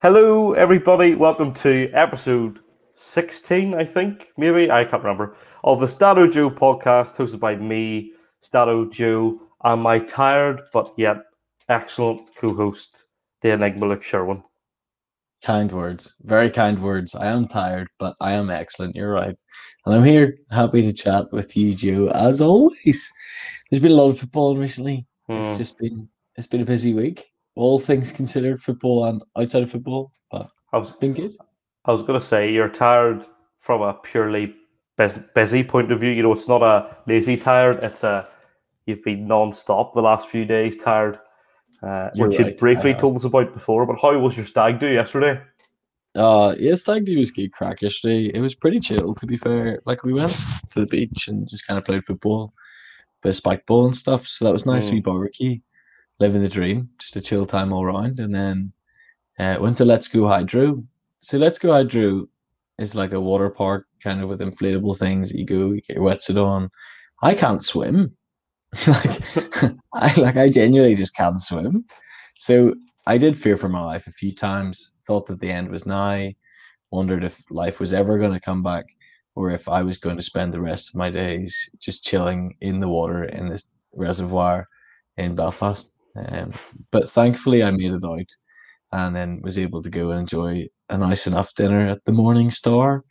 Hello, everybody. Welcome to episode 16, I think, maybe. I can't remember. Of the Statto Joe podcast, hosted by me, Statto Joe, and my tired but yet excellent co-host, the enigmatic Sherwin. Kind words. Very kind words. I am tired, but I am excellent. You're right. And I'm here, happy to chat with you, Joe, as always. There's been a lot of football recently. It's just been, a busy week. All things considered, football and outside of football, but it's been good. I was going to say, you're tired from a purely busy point of view. You know, it's not a lazy tired. It's a, you've been non-stop the last few days tired, which you briefly told us about before. But how was your stag do yesterday? Yeah, stag do was good crack yesterday. It was pretty chill, to be fair. Like, we went to the beach and just kind of played football, a bit of spike ball and stuff. So that was nice. We barbecue. Living the dream, just a chill time all round. And then went to Let's Go Hydro. So Let's Go Hydro is like a water park kind of with inflatable things. You go, you get your wetsuit on. I can't swim. I genuinely just can't swim. So I did fear for my life a few times. Thought that the end was nigh. Wondered if life was ever going to come back, or if I was going to spend the rest of my days just chilling in the water in this reservoir in Belfast. But thankfully I made it out and then was able to go and enjoy a nice enough dinner at the Morning Star.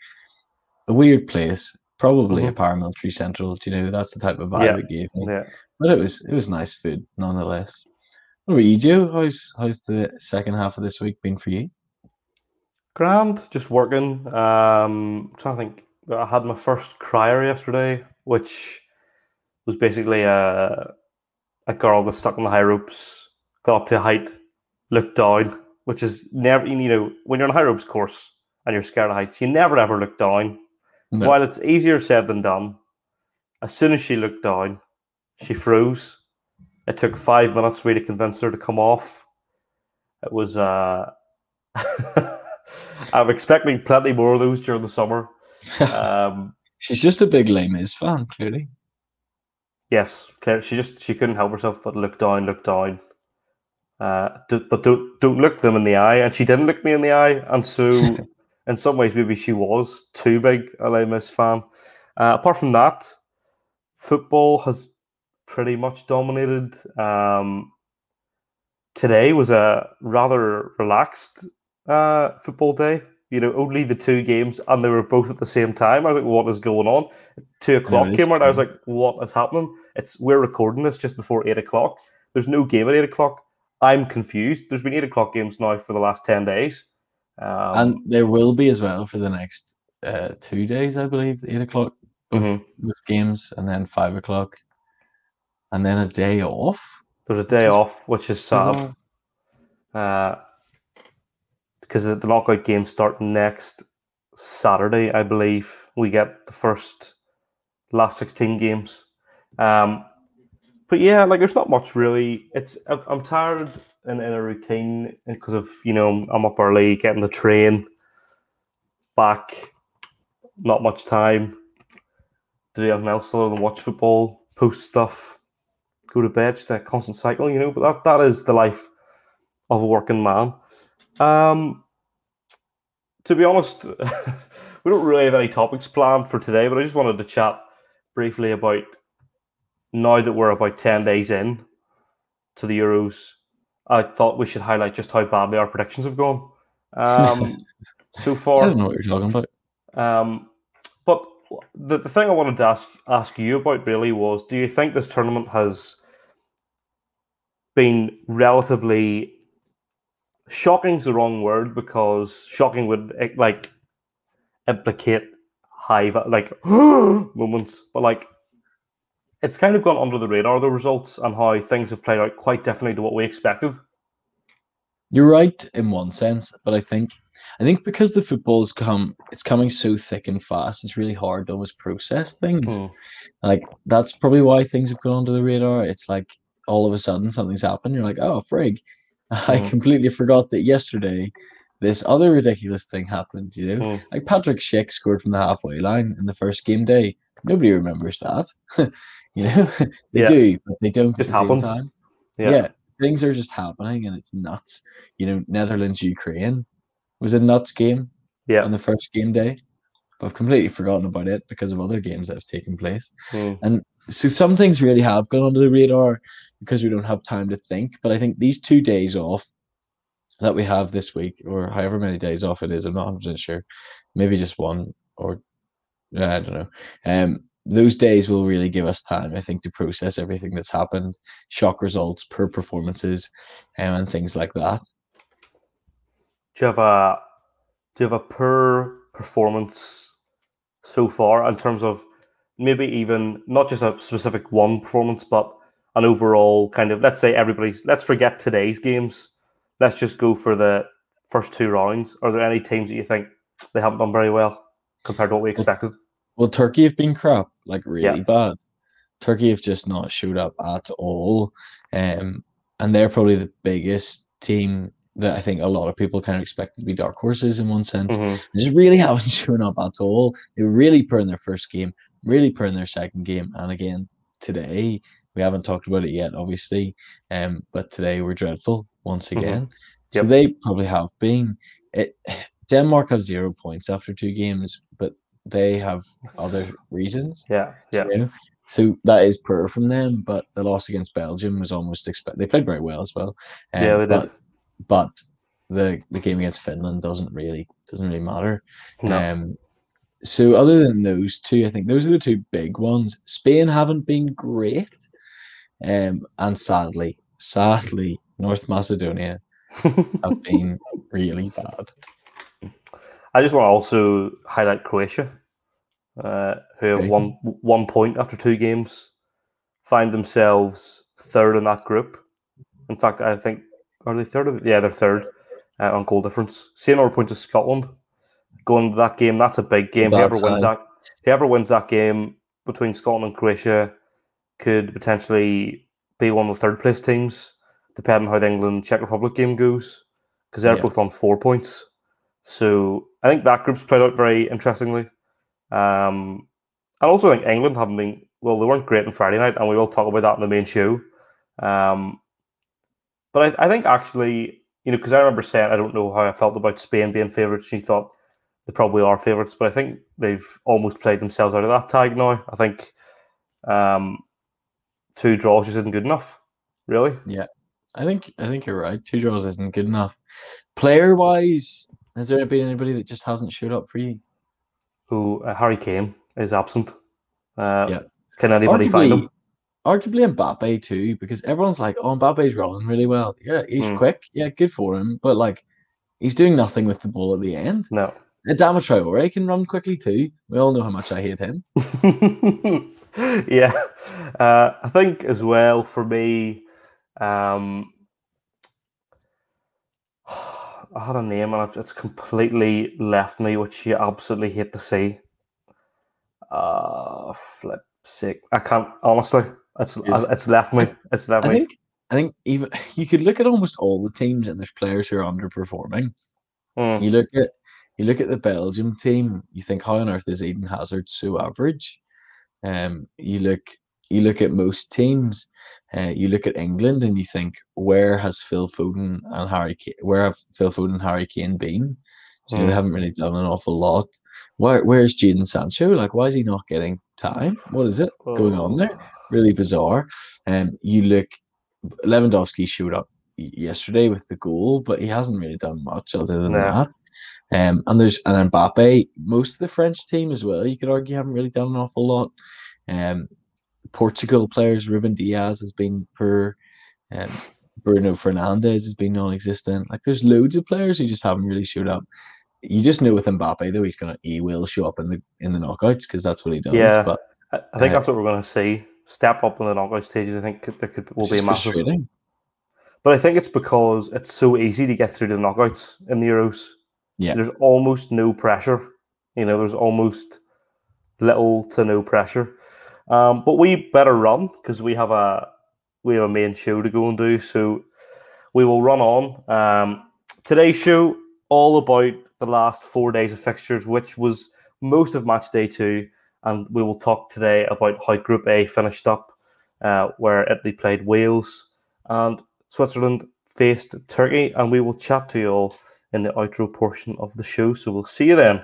A weird place, probably a paramilitary central, do you know, that's the type of vibe it gave me. Yeah. But it was nice food nonetheless. What about you, Joe? How's the second half of this week been for you? Grand, just working. I'm trying to think. I had my first crier yesterday, which was basically a girl was stuck on the high ropes, got up to a height, looked down, which is never, you know, when you're on a high ropes course and you're scared of heights, you never ever look down. No. While it's easier said than done, as soon as she looked down, she froze. It took 5 minutes for me to convince her to come off. It was, I'm expecting plenty more of those during the summer. She's just a big Les Mis fan, clearly. Yes, Claire. She couldn't help herself but look down. But don't look them in the eye, and she didn't look me in the eye, and so in some ways maybe she was too big a Les Mis fan. Apart from that, football has pretty much dominated. Today was a rather relaxed football day. You know, only the two games, and they were both at the same time. I was like, what is going on? 2 o'clock came out, I was like, what is happening? We're recording this just before 8 o'clock. There's no game at 8 o'clock. I'm confused. There's been 8 o'clock games now for the last 10 days. And there will be as well for the next 2 days, I believe, 8 o'clock with games, and then 5 o'clock. And then a day off. There's a day off, which is sad. Because the knockout games start next Saturday, I believe. We get the first last 16 games. But yeah, like, there's not much really. I'm tired in a routine because of, you know, I'm up early, getting the train back. Not much time to do anything else other than watch football, post stuff, go to bed. Just a constant cycle, you know. But that is the life of a working man. To be honest, we don't really have any topics planned for today, but I just wanted to chat briefly about, now that we're about 10 days in to the Euros, I thought we should highlight just how badly our predictions have gone. So far. I don't know what you're talking about. But the thing I wanted to ask you about really was, do you think this tournament has been relatively... shocking's the wrong word, because shocking would like implicate high like moments, but like it's kind of gone under the radar, the results and how things have played out quite differently to what we expected. You're right in one sense, but I think because the football's coming so thick and fast, it's really hard to almost process things. Like, that's probably why things have gone under the radar. It's like all of a sudden something's happened. You're like, oh frig. I completely forgot that yesterday this other ridiculous thing happened, you know? Like, Patrik Schick scored from the halfway line in the first game day. Nobody remembers that. You know? They do, but they don't at the same time. Yeah. Things are just happening and it's nuts. You know, Netherlands, Ukraine, was a nuts game on the first game day. But I've completely forgotten about it because of other games that have taken place. And so some things really have gone under the radar because we don't have time to think. But I think these 2 days off that we have this week, or however many days off it is, I'm not 100% sure. Maybe just one, or I don't know. Those days will really give us time, I think, to process everything that's happened, shock results, poor performances, and things like that. Do you have a poor performance so far, in terms of maybe even not just a specific one performance, but an overall kind of, let's say everybody's, let's forget today's games, let's just go for the first two rounds. Are there any teams that you think they haven't done very well compared to what we expected? Well, Turkey have been crap, like really bad. Turkey have just not showed up at all. And they're probably the biggest team that I think a lot of people kind of expected to be dark horses in one sense. They just really haven't shown up at all. They were really poor in their first game, really poor in their second game. And again, today, we haven't talked about it yet, obviously. But today we're dreadful once again. So they probably have been. Denmark have 0 points after two games, but they have other reasons. So that is poor from them, but the loss against Belgium was almost expected. They played very well as well. Yeah, they did. But the game against Finland doesn't really matter. So other than those two, I think those are the two big ones. Spain haven't been great. And sadly, North Macedonia have been really bad. I just want to also highlight Croatia, who have one point after two games, find themselves third in that group. In fact, I think, are they third? They're third on goal difference. Same number of points as Scotland. Going to that game, that's a big game. Whoever wins that game between Scotland and Croatia could potentially be one of the third place teams, depending on how the England-Czech Republic game goes, because they're both on 4 points. So I think that group's played out very interestingly. I also think England haven't been, well, they weren't great on Friday night, and we will talk about that in the main show. But I think actually, you know, because I remember saying I don't know how I felt about Spain being favourites, and you thought they probably are favourites, but I think they've almost played themselves out of that tag now. I think two draws just isn't good enough, really. Yeah, I think you're right. Two draws isn't good enough. Player-wise, has there been anybody that just hasn't showed up for you? Harry Kane is absent. Can anybody find him? Arguably Mbappe too, because everyone's like, oh, Mbappe's rolling really well. Yeah, he's quick. Yeah, good for him. But like, he's doing nothing with the ball at the end. No. Adama Traore can run quickly too. We all know how much I hate him. I think as well for me, I had a name and it's completely left me, which you absolutely hate to see. Flip sick. I can't, honestly. It's left me. It's left me. I think even you could look at almost all the teams and there's players who are underperforming. You look at the Belgium team. You think, how on earth is Eden Hazard so average? You look at most teams. You look at England and you think, where have Phil Foden and Harry Kane been? So they haven't really done an awful lot. Where's Jadon Sancho? Like, why is he not getting time? What is it going on there? Really bizarre. You look, Lewandowski showed up yesterday with the goal, but he hasn't really done much other than that. And there's an Mbappe. Most of the French team as well, you could argue, haven't really done an awful lot. Portugal players, Rúben Dias has been poor. Bruno Fernandes has been non-existent. Like, there's loads of players who just haven't really showed up. You just know with Mbappe though, he will show up in the knockouts because that's what he does. Yeah, but I think that's what we're going to see. Step up in the knockout stages. I think there will be a massive. But I think it's because it's so easy to get through the knockouts in the Euros. Yeah, there's almost no pressure. You know, there's almost little to no pressure. But we better run because we have a main show to go and do. So we will run on. Today's show all about the last 4 days of fixtures, which was most of match day two, and we will talk today about how Group A finished up, where Italy played Wales and Switzerland faced Turkey, and we will chat to you all in the outro portion of the show. So we'll see you then.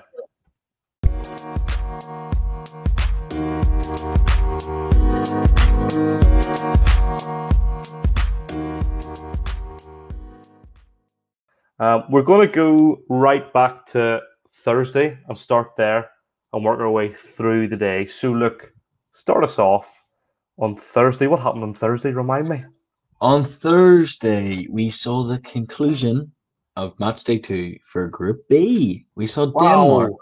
We're going to go right back to Thursday and start there and work our way through the day. So, look, start us off on Thursday. What happened on Thursday? Remind me. On Thursday, we saw the conclusion of matchday 2 for Group B. We saw Denmark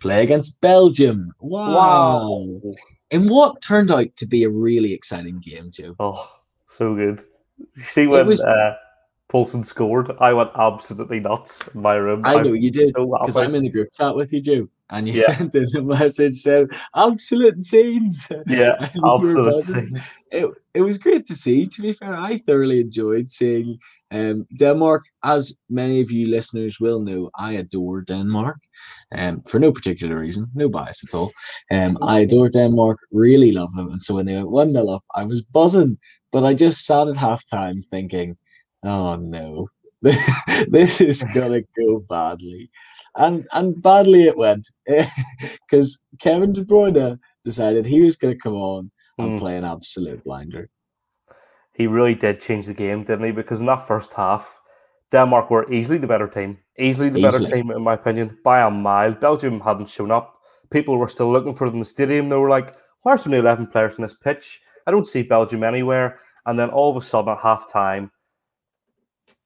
play against Belgium. Wow. In what turned out to be a really exciting game, Joe. Oh, so good. You see when... Poulsen scored. I went absolutely nuts in my room. I know you did, because I'm in the group chat with you, Joe, and you sent in a message saying, absolute scenes. Yeah, absolute scenes. It was great to see. To be fair, I thoroughly enjoyed seeing Denmark. As many of you listeners will know, I adore Denmark for no particular reason, no bias at all. I adore Denmark, really love them. And so when they went 1-0 up, I was buzzing. But I just sat at halftime thinking, oh no, this is gonna go badly, and badly it went, because Kevin De Bruyne decided he was gonna come on and play an absolute blinder. He really did change the game, didn't he? Because in that first half, Denmark were easily the better team, better team in my opinion by a mile. Belgium hadn't shown up. People were still looking for them in the stadium. They were like, "Why are there only 11 players on this pitch? I don't see Belgium anywhere." And then all of a sudden, at half time,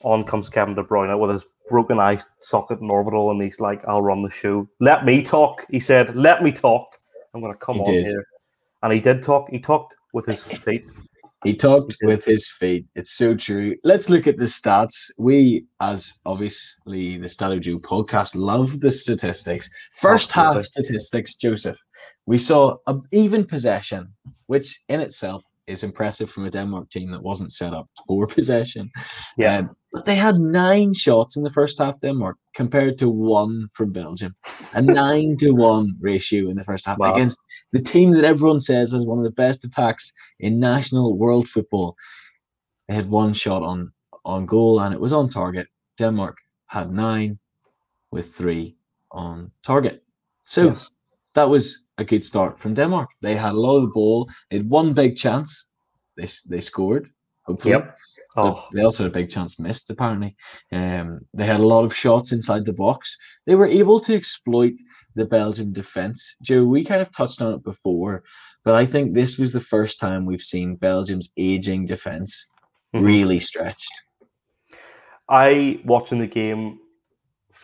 on comes Kevin De Bruyne with his broken eye socket and orbital, and he's like, "I'll run the show. Let me talk." He said, "Let me talk. I'm going to come on here." And he did talk. He talked with his feet. It's so true. Let's look at the stats. We, as obviously the Statto Joe podcast, love the statistics. First half statistics, Joseph. We saw an even possession, which in itself is impressive from a Denmark team that wasn't set up for possession. Yeah. But they had 9 shots in the first half, Denmark, compared to 1 from Belgium. A 9-1 ratio in the first half against the team that everyone says has one of the best attacks in national world football. They had 1 shot on goal, and it was on target. Denmark had 9 with 3 on target. So that was a good start from Denmark. They had a lot of the ball. They had 1 big chance. They scored, hopefully. Yep. Oh. They also had a big chance missed, apparently. They had a lot of shots inside the box. They were able to exploit the Belgium defence. Joe, we kind of touched on it before, but I think this was the first time we've seen Belgium's ageing defence really stretched. Watching the game,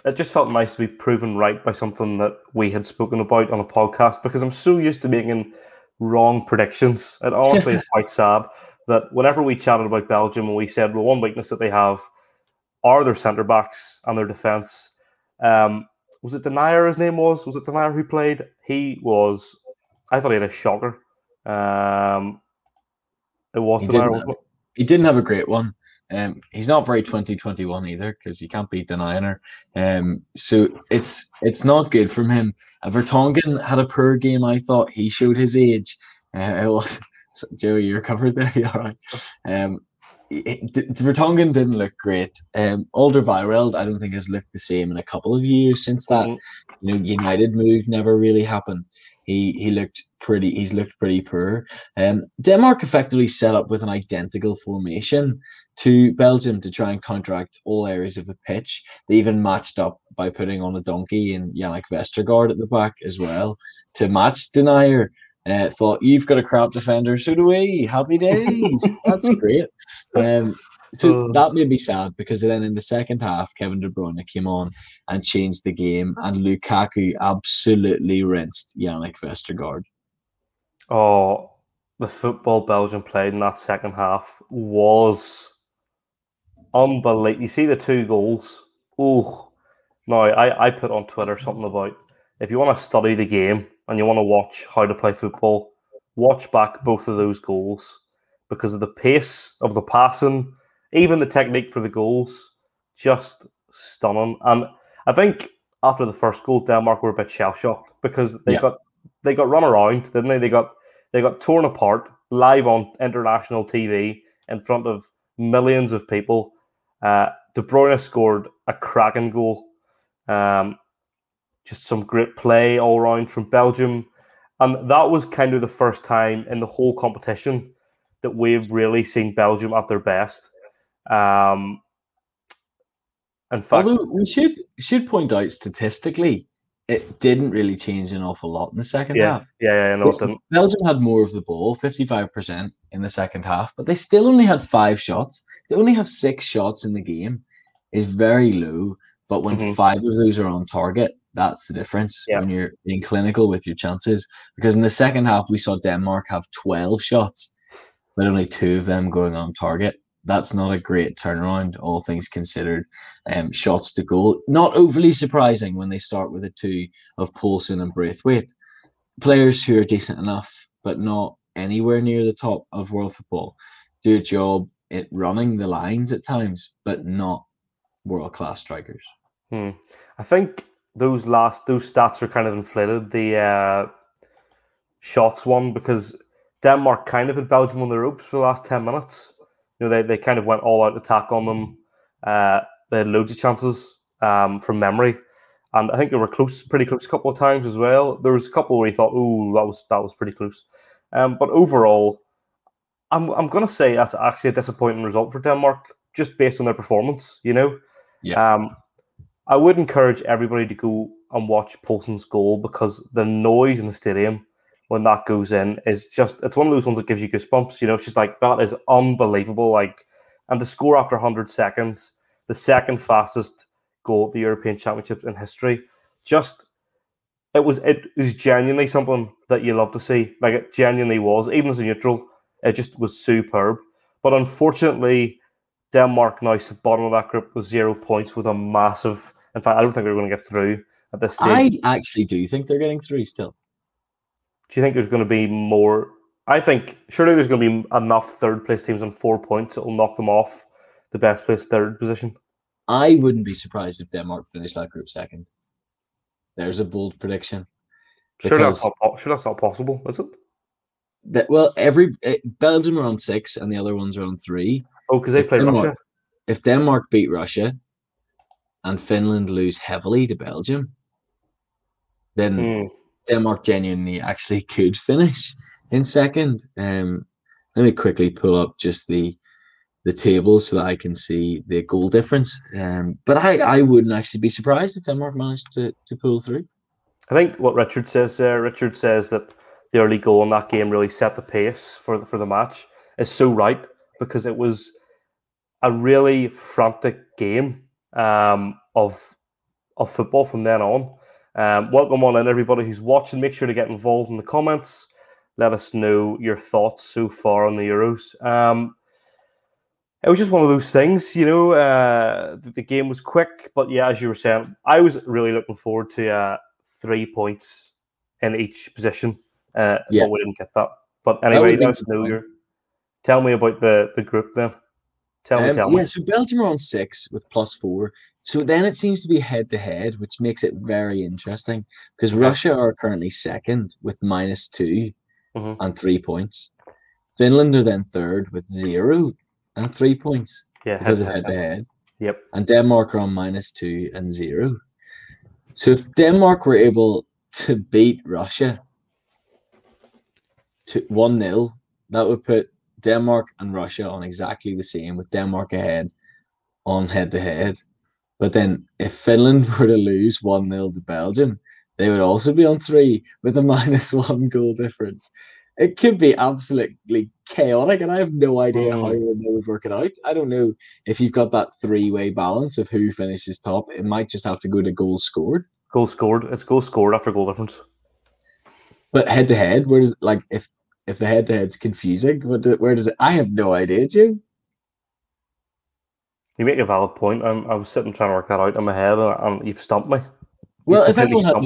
it just felt nice to be proven right by something that we had spoken about on a podcast, because I'm so used to making wrong predictions. It honestly is quite sad that whenever we chatted about Belgium and we said, well, one weakness that they have are their centre-backs and their defence. Was it Denayer his name was? Was it Denayer who played? I thought he had a shocker. It was Denayer. He didn't have a great one. He's not very 2021 either, because you can't beat Denayer. So it's not good from him. Vertonghen had a poor game, I thought. He showed his age. Joey, you're covered there. You're all right. Vertonghen didn't look great. Alderweireld, I don't think, has looked the same in a couple of years since that United move never really happened. He's looked pretty poor. Denmark effectively set up with an identical formation to Belgium to try and counteract all areas of the pitch. They even matched up by putting on a donkey and Yannick Vestergaard at the back as well to match Denayer. Thought, you've got a crap defender, so do we. Happy days. That's great. So that made me sad, because then in the second half, Kevin De Bruyne came on and changed the game, and Lukaku absolutely rinsed Yannick Vestergaard. Oh, the football Belgium played in that second half was unbelievable. You see the 2 goals. Oh, now I put on Twitter something about, if you want to study the game and you want to watch how to play football, watch back both of those goals, because of the pace of the passing, even the technique for the goals, just stunning. And I think after the first goal, Denmark were a bit shell-shocked, because they got run around, didn't they? They got torn apart live on international TV in front of millions of people. De Bruyne scored a cracking goal. Just some great play all around from Belgium. And that was kind of the first time in the whole competition that we've really seen Belgium at their best. In fact, although we should point out statistically, it didn't really change an awful lot in the second half. Belgium had more of the ball, 55% in the second half, but they still only had 5 shots. They only have 6 shots in the game. It's very low, but when 5 of those are on target, that's the difference when you're being clinical with your chances. Because in the second half, we saw Denmark have 12 shots, but only 2 of them going on target. That's not a great turnaround, all things considered. Shots to goal, not overly surprising when they start with the 2 of Poulsen and Braithwaite. Players who are decent enough, but not anywhere near the top of world football, do a job at running the lines at times, but not world-class strikers. I think those stats are kind of inflated, the shots one, because Denmark kind of had Belgium on the ropes for the last 10 minutes. You know, they kind of went all-out attack on them. They had loads of chances from memory. And I think they were close, pretty close a couple of times as well. There was a couple where you thought, ooh, that was pretty close. But overall, I'm going to say that's actually a disappointing result for Denmark, just based on their performance, you know? Yeah. I would encourage everybody to go and watch Poulsen's goal, because the noise in the stadium when that goes in is just, it's one of those ones that gives you goosebumps. You know, it's just like, that is unbelievable. Like, and to score after 100 seconds, the second fastest goal at the European Championships in history, just, it was genuinely something that you love to see. Like, it genuinely was, even as a neutral, it just was superb. But unfortunately, Denmark now is the bottom of that group with 0 points, with a massive, in fact, I don't think they're going to get through at this stage. I actually do think they're getting through still. Do you think there's going to be more? I think surely there's going to be enough third-place teams on 4 points that will knock them off the best-placed third position. I wouldn't be surprised if Denmark finished that group second. There's a bold prediction. Sure, that's not possible, is it? Belgium are on 6 and the other ones are on 3. Oh, because they play Russia. If Denmark beat Russia and Finland lose heavily to Belgium, then... Denmark genuinely actually could finish in second. Let me quickly pull up just the table so that I can see the goal difference. But I wouldn't actually be surprised if Denmark managed to pull through. I think what Richard says there, Richard says that the early goal in that game really set the pace for the match, is so right, because it was a really frantic game of football from then on. Welcome on in, everybody who's watching. Make sure to get involved in the comments. Let us know your thoughts so far on the Euros. It was just one of those things, you know, the game was quick. But yeah, as you were saying, I was really looking forward to 3 points in each position. But we didn't get that. But anyway, let us know tell me about the group then. Tell me. Yeah, so Belgium are on 6 with +4. So then it seems to be head-to-head, which makes it very interesting, because Russia are currently second with -2 and 3 points. Finland are then third with 0 and 3 points because of head-to-head. Yep. And Denmark are on -2 and 0. So if Denmark were able to beat Russia to 1-0, that would put Denmark and Russia on exactly the same, with Denmark ahead on head-to-head. But then if Finland were to lose 1-0 to Belgium, they would also be on 3 with a -1 goal difference. It could be absolutely chaotic, and I have no idea how they would work it out. I don't know if you've got that three-way balance of who finishes top. It might just have to go to goal scored. Goal scored. It's goal scored after goal difference. But head-to-head, where does, like, if the head-to-head's confusing, where does it? I have no idea, Jim. You make a valid point. I was sitting trying to work that out in my head, and you've stumped me. Well, if anyone has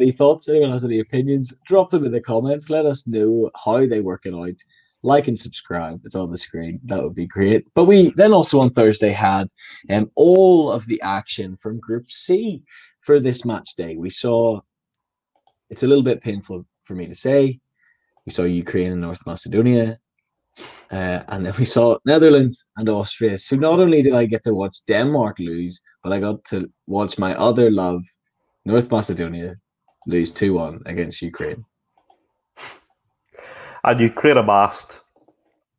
any thoughts, anyone has any opinions, drop them in the comments. Let us know how they work it out. Like and subscribe. It's on the screen. That would be great. But we then also on Thursday had all of the action from Group C for this match day. We saw, it's a little bit painful for me to say, we saw Ukraine and North Macedonia, And then we saw Netherlands and Austria. So not only did I get to watch Denmark lose, but I got to watch my other love, North Macedonia, lose 2-1 against Ukraine. And Ukraine amassed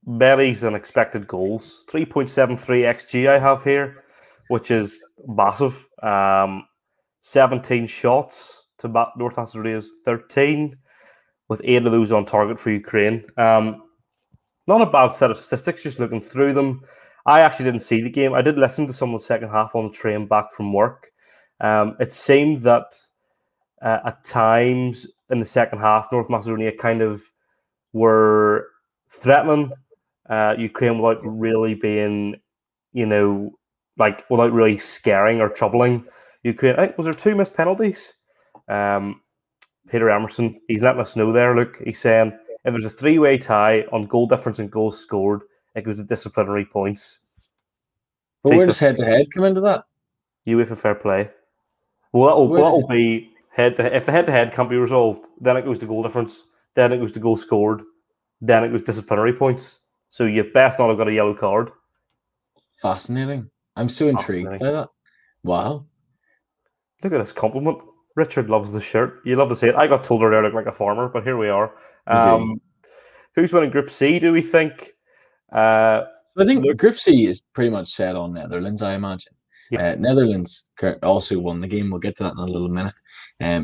many's unexpected goals. 3.73 XG I have here, which is massive. 17 shots to North Macedonia's 13, with 8 of those on target for Ukraine. Not a bad set of statistics, just looking through them. I actually didn't see the game. I did listen to some of the second half on the train back from work. It seemed that at times in the second half, North Macedonia kind of were threatening Ukraine without really being, you know, like without really scaring or troubling Ukraine. I think, was there 2 missed penalties? Peter Emerson, he's letting us know there. Look, he's saying, if there's a 3-way tie on goal difference and goals scored, it goes to disciplinary points. But where does head-to-head come into that? UEFA fair play. Well, that'll be head-to-head. If the head-to-head can't be resolved, then it goes to goal difference, then it goes to goal scored, then it goes disciplinary points. So you best not have got a yellow card. Fascinating. I'm so intrigued by that. Wow. Look at this compliment. Richard loves the shirt. You love to see it. I got told earlier I look like a farmer, but here we are. Who's winning Group C, do we think? I think Group C is pretty much set on Netherlands, I imagine. Yeah. Netherlands also won the game. We'll get to that in a little minute.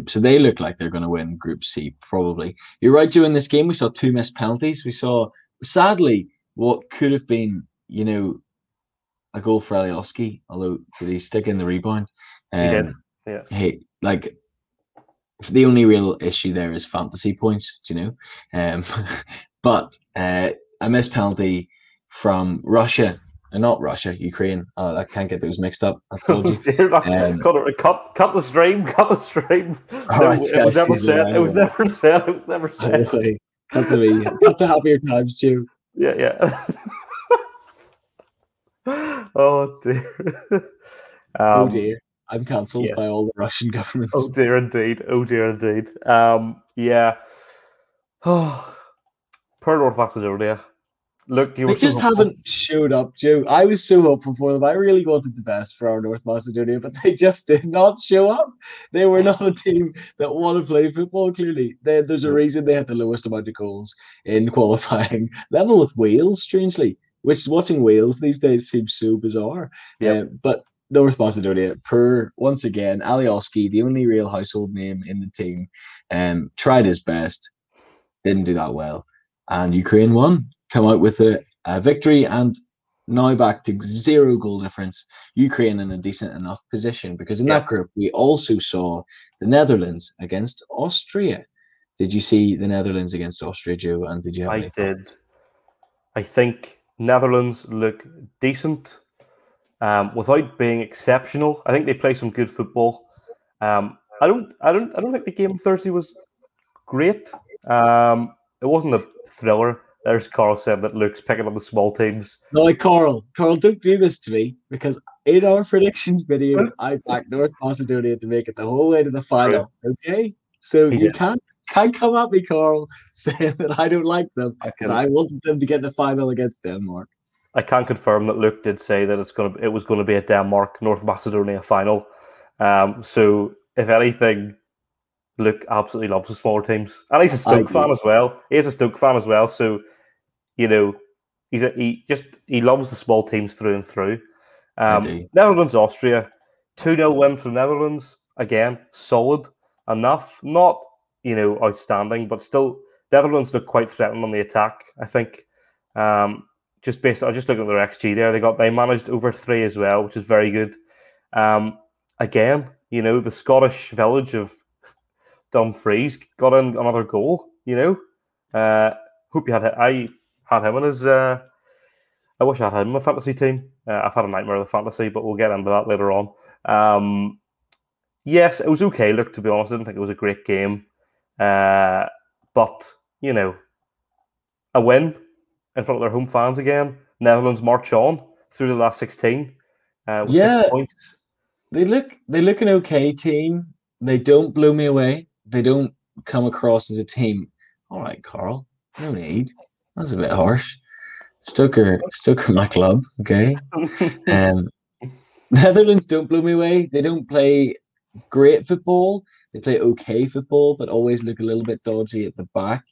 So they look like they're going to win Group C, probably. You're right, Joe, in this game we saw 2 missed penalties. We saw, sadly, what could have been, you know, a goal for Lewandowski, although did he stick in the rebound? He did, yeah. Hey, like, the only real issue there is fantasy points, do you know? But a missed penalty from Russia, not Russia, Ukraine. Oh, I can't get those mixed up. I told you. Dear, cut the stream, cut the stream. It was never said. Anyway, cut to happier times, Joe. Yeah, yeah. Oh, dear. Oh, dear. I'm cancelled by all the Russian governments. Oh, dear indeed. Oh, dear indeed. Yeah. Oh, poor North Macedonia. Look, you just haven't showed up, Joe. I was so hopeful for them. I really wanted the best for our North Macedonia, but they just did not show up. They were not a team that want to play football, clearly. There's a reason they had the lowest amount of goals in qualifying. Level with Wales, strangely, which watching Wales these days seems so bizarre. Yeah, but North Macedonia, poor once again. Alioski, the only real household name in the team, tried his best, didn't do that well, and Ukraine won. Come out with a victory, and now back to 0 goal difference. Ukraine in a decent enough position, because in that group we also saw the Netherlands against Austria. Did you see the Netherlands against Austria, Joe? And did you? Have I did. I think Netherlands look decent. Without being exceptional, I think they play some good football. I don't think the game on Thursday was great. It wasn't a thriller. There's Carl saying that Luke's picking up the small teams. No, Carl, don't do this to me, because in our predictions video, I backed North Macedonia to make it the whole way to the final. Okay, so you can't come at me, Carl, saying that I don't like them, because I wanted them to get the final against Denmark. I can confirm that Luke did say that it was going to be a Denmark-North Macedonia final. So, if anything, Luke absolutely loves the smaller teams. And he's a Stoke fan as well. So, you know, he loves the small teams through and through. Netherlands-Austria, 2-0 win for the Netherlands. Again, solid enough. Not, you know, outstanding, but still, Netherlands look quite threatening on the attack, I think. Just based, I was just looking at their XG there. They managed over 3 as well, which is very good. Again, you know, the Scottish village of Dumfries got in another goal. You know, hope you had. I had him in his. I wish I had him in my fantasy team. I've had a nightmare of the fantasy, but we'll get into that later on. Yes, it was okay. Look, to be honest, I didn't think it was a great game, but you know, a win in front of their home fans again. Netherlands march on through the last 16 with 6 points. They look an okay team. They don't blow me away. They don't come across as a team. All right, Carl, no need. That's a bit harsh. Stoker, my club. Okay. Netherlands don't blow me away. They don't play great football. They play okay football, but always look a little bit dodgy at the back.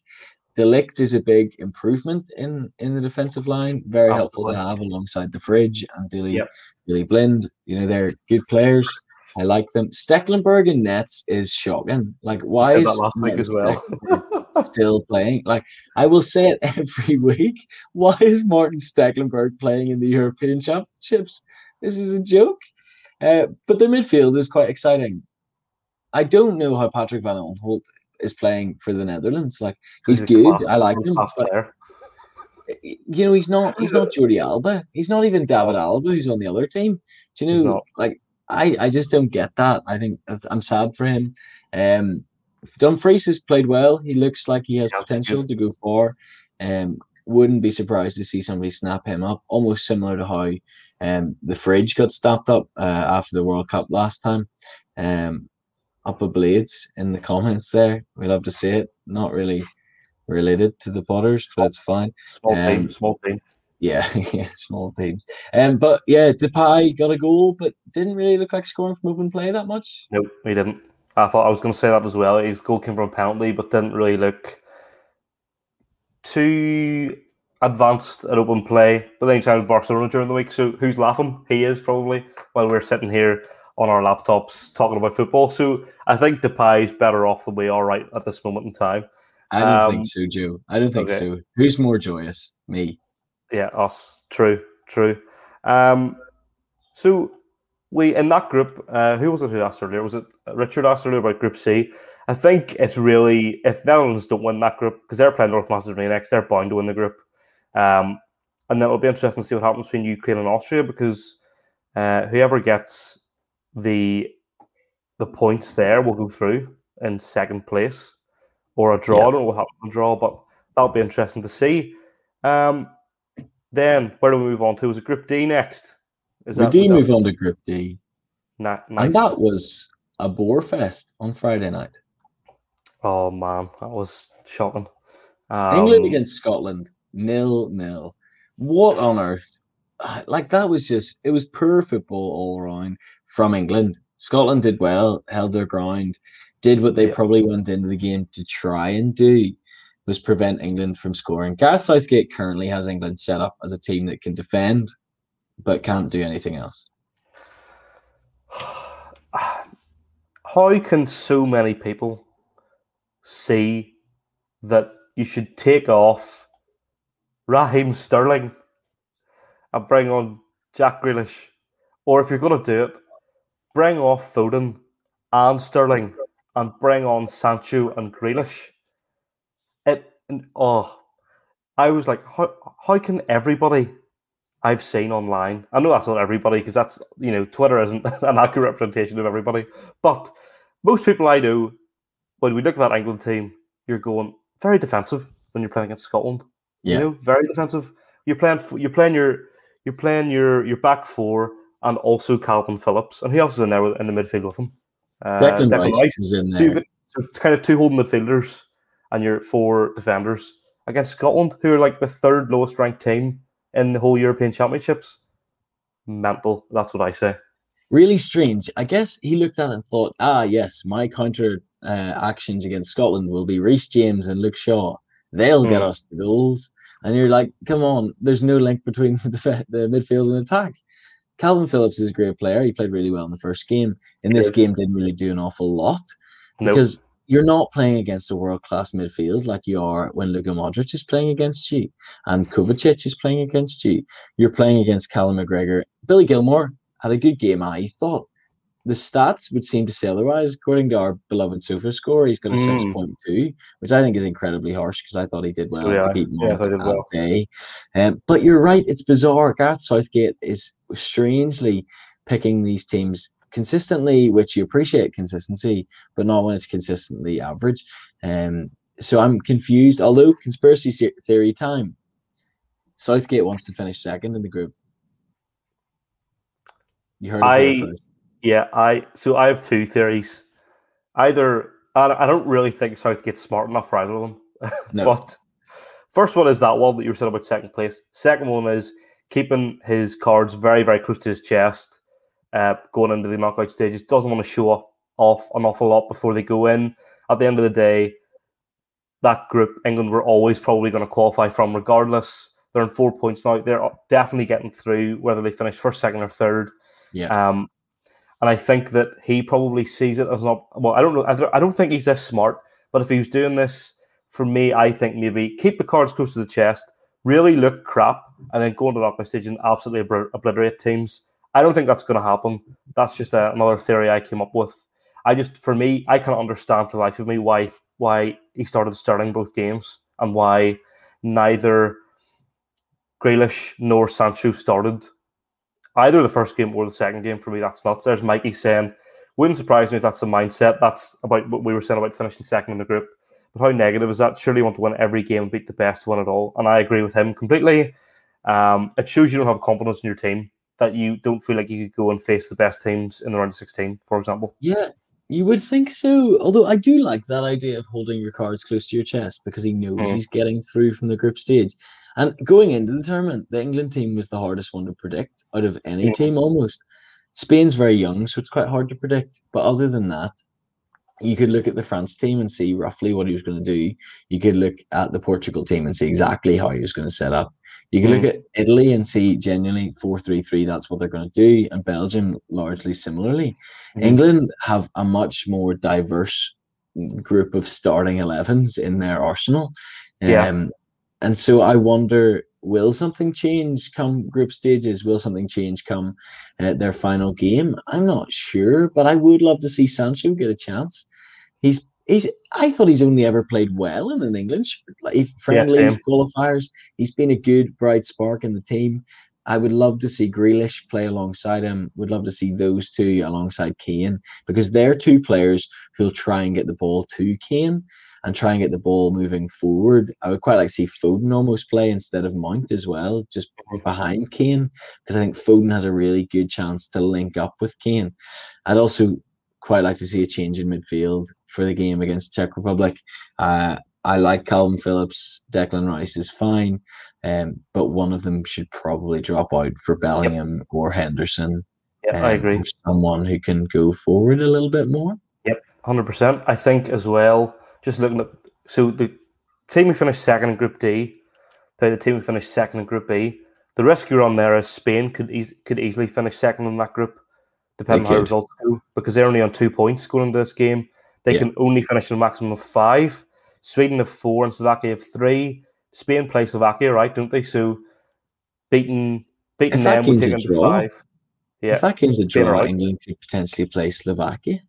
De Ligt is a big improvement in the defensive line. Very helpful to have alongside the Fridge and Daley Blind. You know, they're good players. I like them. Stekelenburg in nets is shocking. Like, why is that last week as well? Still playing? Like, I will say it every week. Why is Martin Stekelenburg playing in the European Championships? This is a joke. But the midfield is quite exciting. I don't know how Patrick van Aanholt is playing for the Netherlands. Like, he's good. Class, I like him. But, you know, he's not Jordi Alba. He's not even David Alba, who's on the other team. Do you know, like, I just don't get that. I think I'm sad for him. Dumfries has played well. He looks like he has potential to go far. Wouldn't be surprised to see somebody snap him up, almost similar to how the Fridge got snapped up after the World Cup last time. Up a blades in the comments there. We love to see it. Not really related to the Potters, but it's fine. Small team. Yeah, small teams. But yeah, Depay got a goal, but didn't really look like scoring from open play that much. No, he didn't. I thought I was going to say that as well. His goal came from a penalty, but didn't really look too advanced at open play. But then he signed with Barcelona during the week, so who's laughing? He is probably, while we're sitting here on our laptops talking about football. So I think Depay's better off than we are right at this moment in time. I don't think so, Joe. I don't think so. Who's more joyous? Me. Yeah, us. True. So we, in that group, who was it who asked earlier? Was it Richard asked earlier about Group C? I think it's really, if Netherlands don't win that group, because they're playing North Macedonia next, they're bound to win the group. And then it'll be interesting to see what happens between Ukraine and Austria, because whoever gets the points there will go through in second place, or a draw. I don't know what happens in a draw, but that'll be interesting to see. Then where do we move on to? Is it Group D next? We move on to Group D. Nice. And that was a bore fest on Friday night. Oh man, that was shocking. England against Scotland, 0-0. What on earth? Like, that was just, it was poor football all around from England. Scotland did well, held their ground, did what they probably went into the game to try and do, was prevent England from scoring. Gareth Southgate currently has England set up as a team that can defend but can't do anything else. How can so many people see that you should take off Raheem Sterling and bring on Jack Grealish? Or if you're going to do it, bring off Foden and Sterling and bring on Sancho and Grealish. I was like, how can everybody I've seen online? I know that's not everybody, because that's, you know, Twitter isn't an accurate representation of everybody. But most people I know, when we look at that England team, you're going very defensive when you're playing against Scotland. Yeah. You know, very defensive. You're playing your back four and also Calvin Phillips, and who else is in there in the midfield with him? Declan Rice is in there. So kind of two holding midfielders and your four defenders against Scotland, who are like the third lowest ranked team in the whole European Championships. Mental, that's what I say. Really strange. I guess he looked at it and thought, yes, my counter actions against Scotland will be Reece James and Luke Shaw. They'll get us the goals. And you're like, come on, there's no link between the midfield and attack. Calvin Phillips is a great player. He played really well in the first game. In this game, didn't really do an awful lot because you're not playing against a world-class midfield like you are when Luka Modric is playing against you and Kovacic is playing against you. You're playing against Callum McGregor. Billy Gilmore had a good game, I thought. The stats would seem to say otherwise. According to our beloved SofaScore, he's got a 6.2, which I think is incredibly harsh because I thought he did well to keep him at bay. But you're right, it's bizarre. Gareth Southgate is strangely picking these teams consistently, which you appreciate consistency, but not when it's consistently average. So I'm confused. Although, conspiracy theory time, Southgate wants to finish second in the group. You heard it here first. Yeah, I have two theories. Either I don't really think Southgate's smart enough for either of them. No. But First one is that one that you said about second place. Second one is keeping his cards very, very close to his chest going into the knockout stages. Doesn't want to show off an awful lot before they go in. At the end of the day, that group, England were always probably going to qualify from regardless. They're on 4 points now. They're definitely getting through whether they finish first, second or third. Yeah. And I think that he probably sees it as not... Well, I don't know. I don't think he's this smart. But if he was doing this, for me, I think maybe keep the cards close to the chest, really look crap, and then go into that stage and absolutely obliterate teams. I don't think that's going to happen. That's just another theory I came up with. For me, I can't understand for the life of me why he started starting both games and why neither Grealish nor Sancho started either the first game or the second game. For me, that's nuts. There's Mikey saying, wouldn't surprise me if that's the mindset. That's about what we were saying about finishing second in the group. But how negative is that? Surely you want to win every game and beat the best to win it all. And I agree with him completely. It shows you don't have confidence in your team, that you don't feel like you could go and face the best teams in the round of 16, for example. Yeah, you would think so. Although I do like that idea of holding your cards close to your chest because he knows he's getting through from the group stage. And going into the tournament, the England team was the hardest one to predict out of any team almost. Spain's very young, so it's quite hard to predict. But other than that, you could look at the France team and see roughly what he was going to do. You could look at the Portugal team and see exactly how he was going to set up. You could look at Italy and see genuinely 4-3-3, that's what they're going to do. And Belgium, largely similarly. England have a much more diverse group of starting 11s in their arsenal. And so I wonder, will something change come group stages? Will something change come their final game? I'm not sure, but I would love to see Sancho get a chance. I thought he's only ever played well in an England shirt. Like friendlies, qualifiers. He's been a good, bright spark in the team. I would love to see Grealish play alongside him. Would love to see those two alongside Kane because they're two players who'll try and get the ball to Kane and try and get the ball moving forward. I would quite like to see Foden almost play instead of Mount as well, just behind Kane, because I think Foden has a really good chance to link up with Kane. I'd also quite like to see a change in midfield for the game against Czech Republic. I like Calvin Phillips. Declan Rice is fine, but one of them should probably drop out for Bellingham or Henderson. Yeah, I agree. Someone who can go forward a little bit more. Yep, 100%. I think as well, just looking at... So the team who finished second in Group D, the team who finished second in Group E, the risk you're on there is Spain could easily finish second in that group, depending on how results go, because they're only on 2 points going into this game. They can only finish in a maximum of 5. Sweden have 4 and Slovakia have 3. Spain play Slovakia, right, don't they? So beating them would take them to 5. Yeah. If that game's a draw, England could potentially play Slovakia.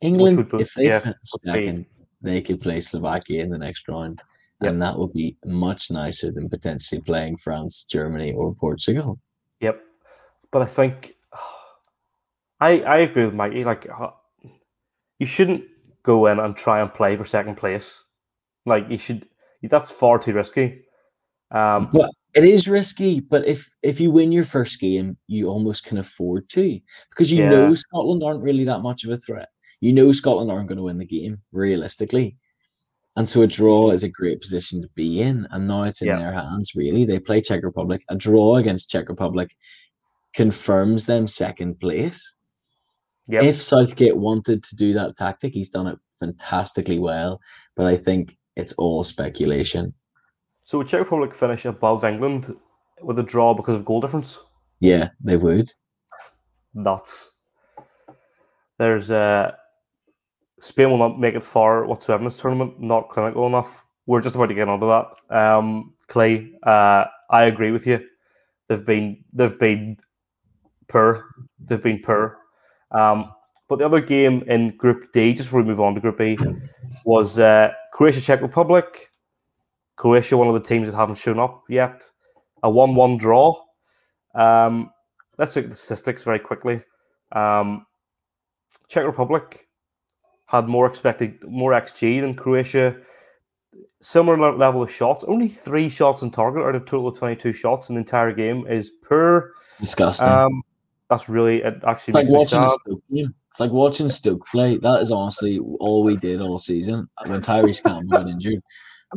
England, if they finish second, they could play Slovakia in the next round. Yep. And that would be much nicer than potentially playing France, Germany, or Portugal. Yep. But I think... I agree with Mikey. Like, you shouldn't go in and try and play for second place. Like, you should... That's far too risky. But it is risky, but if you win your first game, you almost can afford to. Because you know Scotland aren't really that much of a threat. You know Scotland aren't going to win the game, realistically. And so a draw is a great position to be in. And now it's in their hands, really. They play Czech Republic. A draw against Czech Republic confirms them second place. Yep. If Southgate wanted to do that tactic, he's done it fantastically well. But I think it's all speculation. So would Czech Republic finish above England with a draw because of goal difference? Yeah, they would. Nuts. There's Spain will not make it far whatsoever in this tournament. Not clinical enough. We're just about to get onto that. Clay, I agree with you. They've been poor. But the other game in Group D, just before we move on to Group E, was Croatia, Czech Republic. Croatia, one of the teams that haven't shown up yet. A 1-1 draw. Let's look at the statistics very quickly. Czech Republic had more XG than Croatia. Similar level of shots. Only 3 shots on target out of total of 22 shots in the entire game is poor. Disgusting. That's really... It's like watching Stoke play. That is honestly all we did all season. When Tyrese Campbell got injured,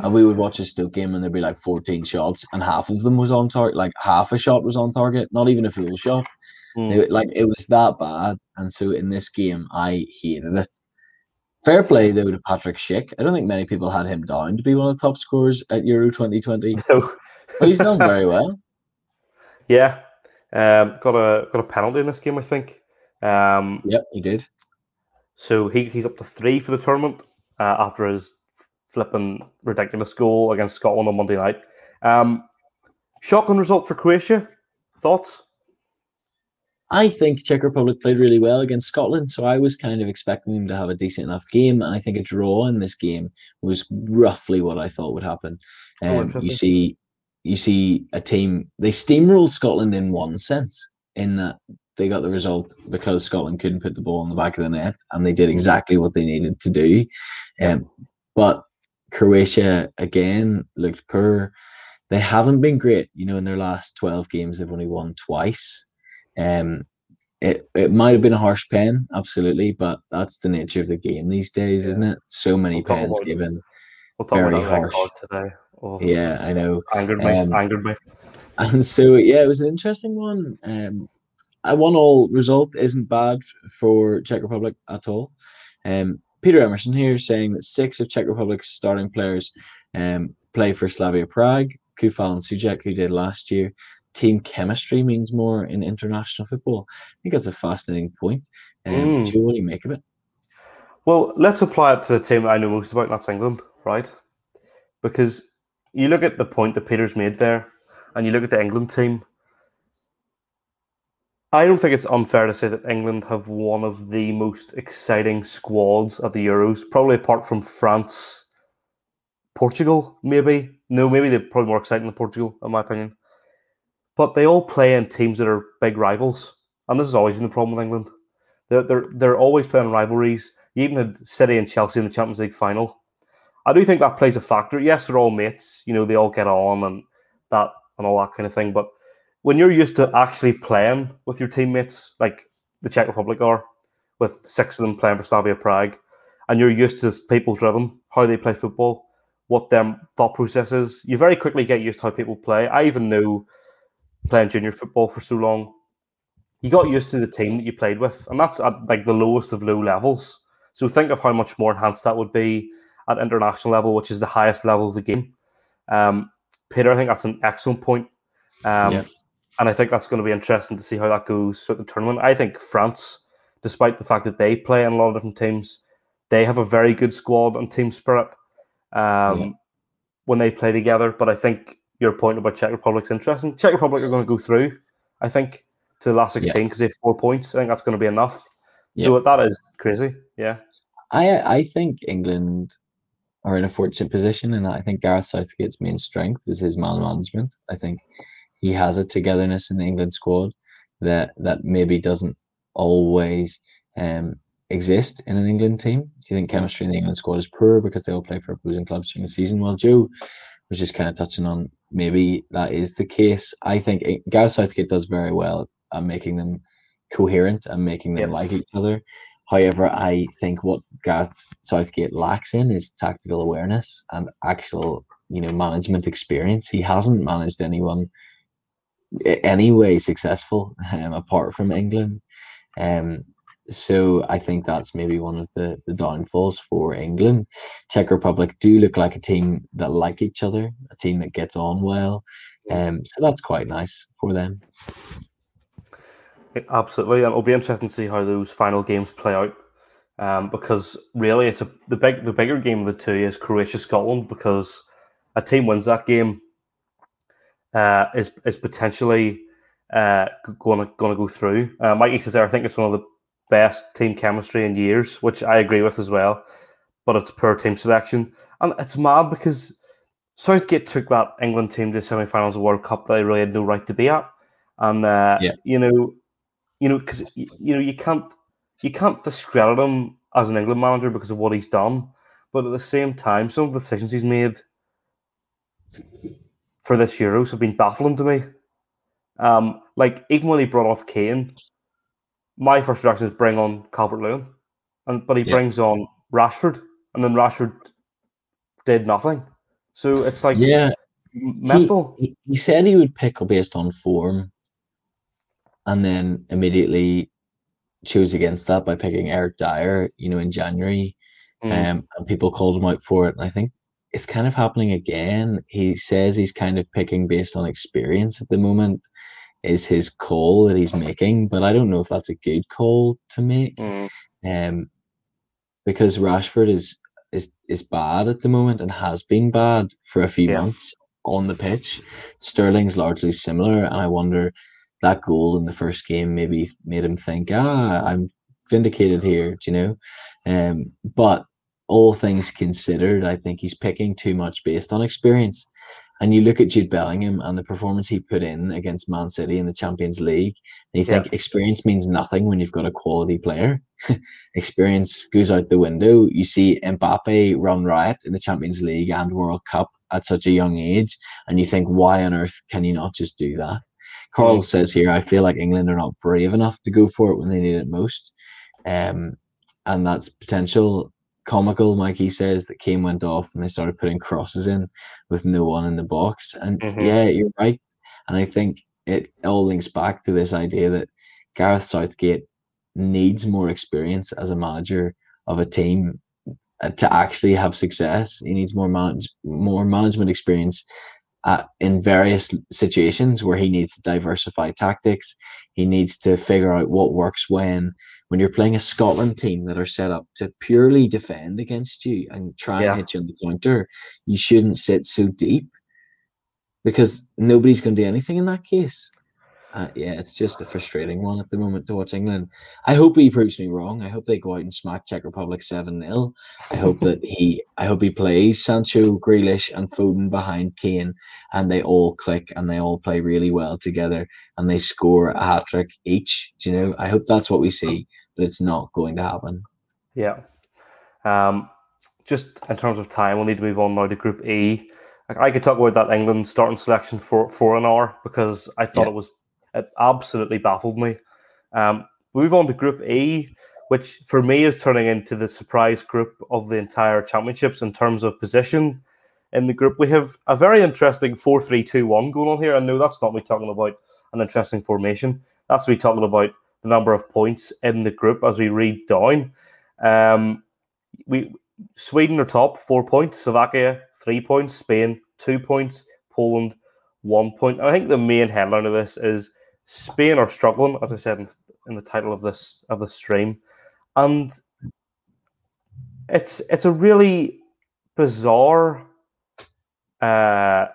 And we would watch a Stoke game and there'd be like 14 shots and half of them was on target. Like half a shot was on target, not even a full shot. Like it was that bad. And so in this game, I hated it. Fair play, though, to Patrik Schick. I don't think many people had him down to be one of the top scorers at Euro 2020. No. But he's done very well. Yeah. Got a penalty in this game, I think. Yep, he did. So he's up to 3 for the tournament after his flipping ridiculous goal against Scotland on Monday night. Shocking result for Croatia. Thoughts? I think Czech Republic played really well against Scotland, so I was kind of expecting them to have a decent enough game, and I think a draw in this game was roughly what I thought would happen. You see a team, they steamrolled Scotland in one sense, in that they got the result because Scotland couldn't put the ball in the back of the net, and they did exactly what they needed to do. But Croatia, again, looked poor. They haven't been great. You know, in their last 12 games, they've only won twice. It might have been a harsh pen, absolutely, but that's the nature of the game these days, isn't it? So many pens given, very harsh. Today. Oh, yeah, I know. Angered me. And so, yeah, it was an interesting one. A 1-1 result isn't bad for Czech Republic at all. Peter Emerson here saying that 6 of Czech Republic's starting players play for Slavia Prague, Kufal and Suchek, who did last year. Team chemistry means more in international football. I think that's a fascinating point. Joe, what do you make of it? Well, let's apply it to the team that I know most about, and that's England, right? Because you look at the point that Peter's made there, and you look at the England team, I don't think it's unfair to say that England have one of the most exciting squads at the Euros, probably apart from France, Portugal, maybe. No, maybe they're probably more exciting than Portugal, in my opinion. But they all play in teams that are big rivals. And this has always been the problem with England. They're always playing rivalries. You even had City and Chelsea in the Champions League final. I do think that plays a factor. Yes, they're all mates. You know, they all get on and all that kind of thing. But when you're used to actually playing with your teammates, like the Czech Republic are, with 6 of them playing for Slavia Prague, and you're used to people's rhythm, how they play football, what their thought process is, you very quickly get used to how people play. I even know, playing junior football for so long, you got used to the team that you played with, and that's at like the lowest of low levels. So think of how much more enhanced that would be at international level, which is the highest level of the game. Peter, I think that's an excellent point, and I think that's going to be interesting to see how that goes throughout the tournament. I think France, despite the fact that they play in a lot of different teams, they have a very good squad and team spirit when they play together. But I think your point about Czech Republic's interesting. Czech Republic are going to go through, I think, to the last 16 because they have 4 points. I think that's going to be enough. Yeah. So that is crazy. Yeah, I think England are in a fortunate position, and I think Gareth Southgate's main strength is his man management. I think he has a togetherness in the England squad that maybe doesn't always exist in an England team. Do you think chemistry in the England squad is poor because they all play for opposing clubs during the season? Well, Joe was just kind of touching on maybe that is the case. I think Gareth Southgate does very well at making them coherent and making them like each other. However, I think what Gareth Southgate lacks in is tactical awareness and actual, management experience. He hasn't managed anyone anyway successful apart from England. So I think that's maybe one of the downfalls for England. Czech Republic do look like a team that like each other, a team that gets on well. So that's quite nice for them. Absolutely. And it'll be interesting to see how those final games play out because really it's the bigger game of the two is Croatia-Scotland, because a team wins that game is potentially going to go through. Mikey says there, I think it's one of the best team chemistry in years, which I agree with as well, but it's poor team selection. And it's mad because Southgate took that England team to the semi-finals of World Cup that they really had no right to be at. And you can't discredit him as an England manager because of what he's done, but at the same time, some of the decisions he's made for this Euros have been baffling to me. Like even when he brought off Kane, my first reaction is bring on Calvert-Lewin, but he brings on Rashford, and then Rashford did nothing. So it's like, yeah, mental. He said he would pick based on form, and then immediately chose against that by picking Eric Dyer, you know, in January. And people called him out for it. And I think it's kind of happening again. He says he's kind of picking based on experience at the moment, is his call that he's making. But I don't know if that's a good call to make, because Rashford is bad at the moment and has been bad for a few months on the pitch. Sterling's largely similar, and I wonder, that goal in the first game maybe made him think, I'm vindicated here, do you know? But all things considered, I think he's picking too much based on experience. And you look at Jude Bellingham and the performance he put in against Man City in the Champions League, and you think experience means nothing when you've got a quality player. Experience goes out the window. You see Mbappe run riot in the Champions League and World Cup at such a young age, and you think, why on earth can you not just do that? Carl says here, I feel like England are not brave enough to go for it when they need it most. And that's potential. Comical, Mikey says, that Kane went off and they started putting crosses in with no one in the box. And yeah, you're right. And I think it all links back to this idea that Gareth Southgate needs more experience as a manager of a team to actually have success. He needs more management experience in various situations where he needs to diversify tactics. He needs to figure out what works when you're playing a Scotland team that are set up to purely defend against you and try and hit you on the counter. You shouldn't sit so deep, because nobody's going to do anything in that case. It's just a frustrating one at the moment to watch England. I hope he proves me wrong. I hope they go out and smack Czech Republic 7-0. I hope he plays Sancho, Grealish, and Foden behind Kane, and they all click and they all play really well together and they score a hat trick each. Do you know? I hope that's what we see, but it's not going to happen. Yeah. Just in terms of time, we'll need to move on now to Group E. I could talk about that England starting selection for an hour, because I thought it absolutely baffled me. Move on to Group E, which for me is turning into the surprise group of the entire championships in terms of position in the group. We have a very interesting 4-3-2-1 going on here. And no, that's not me talking about an interesting formation. That's me talking about the number of points in the group as we read down. Sweden are top, 4 points. Slovakia, 3 points. Spain, 2 points. Poland, 1 point. And I think the main headline of this is Spain are struggling, as I said in the title of the stream, and it's a really bizarre. I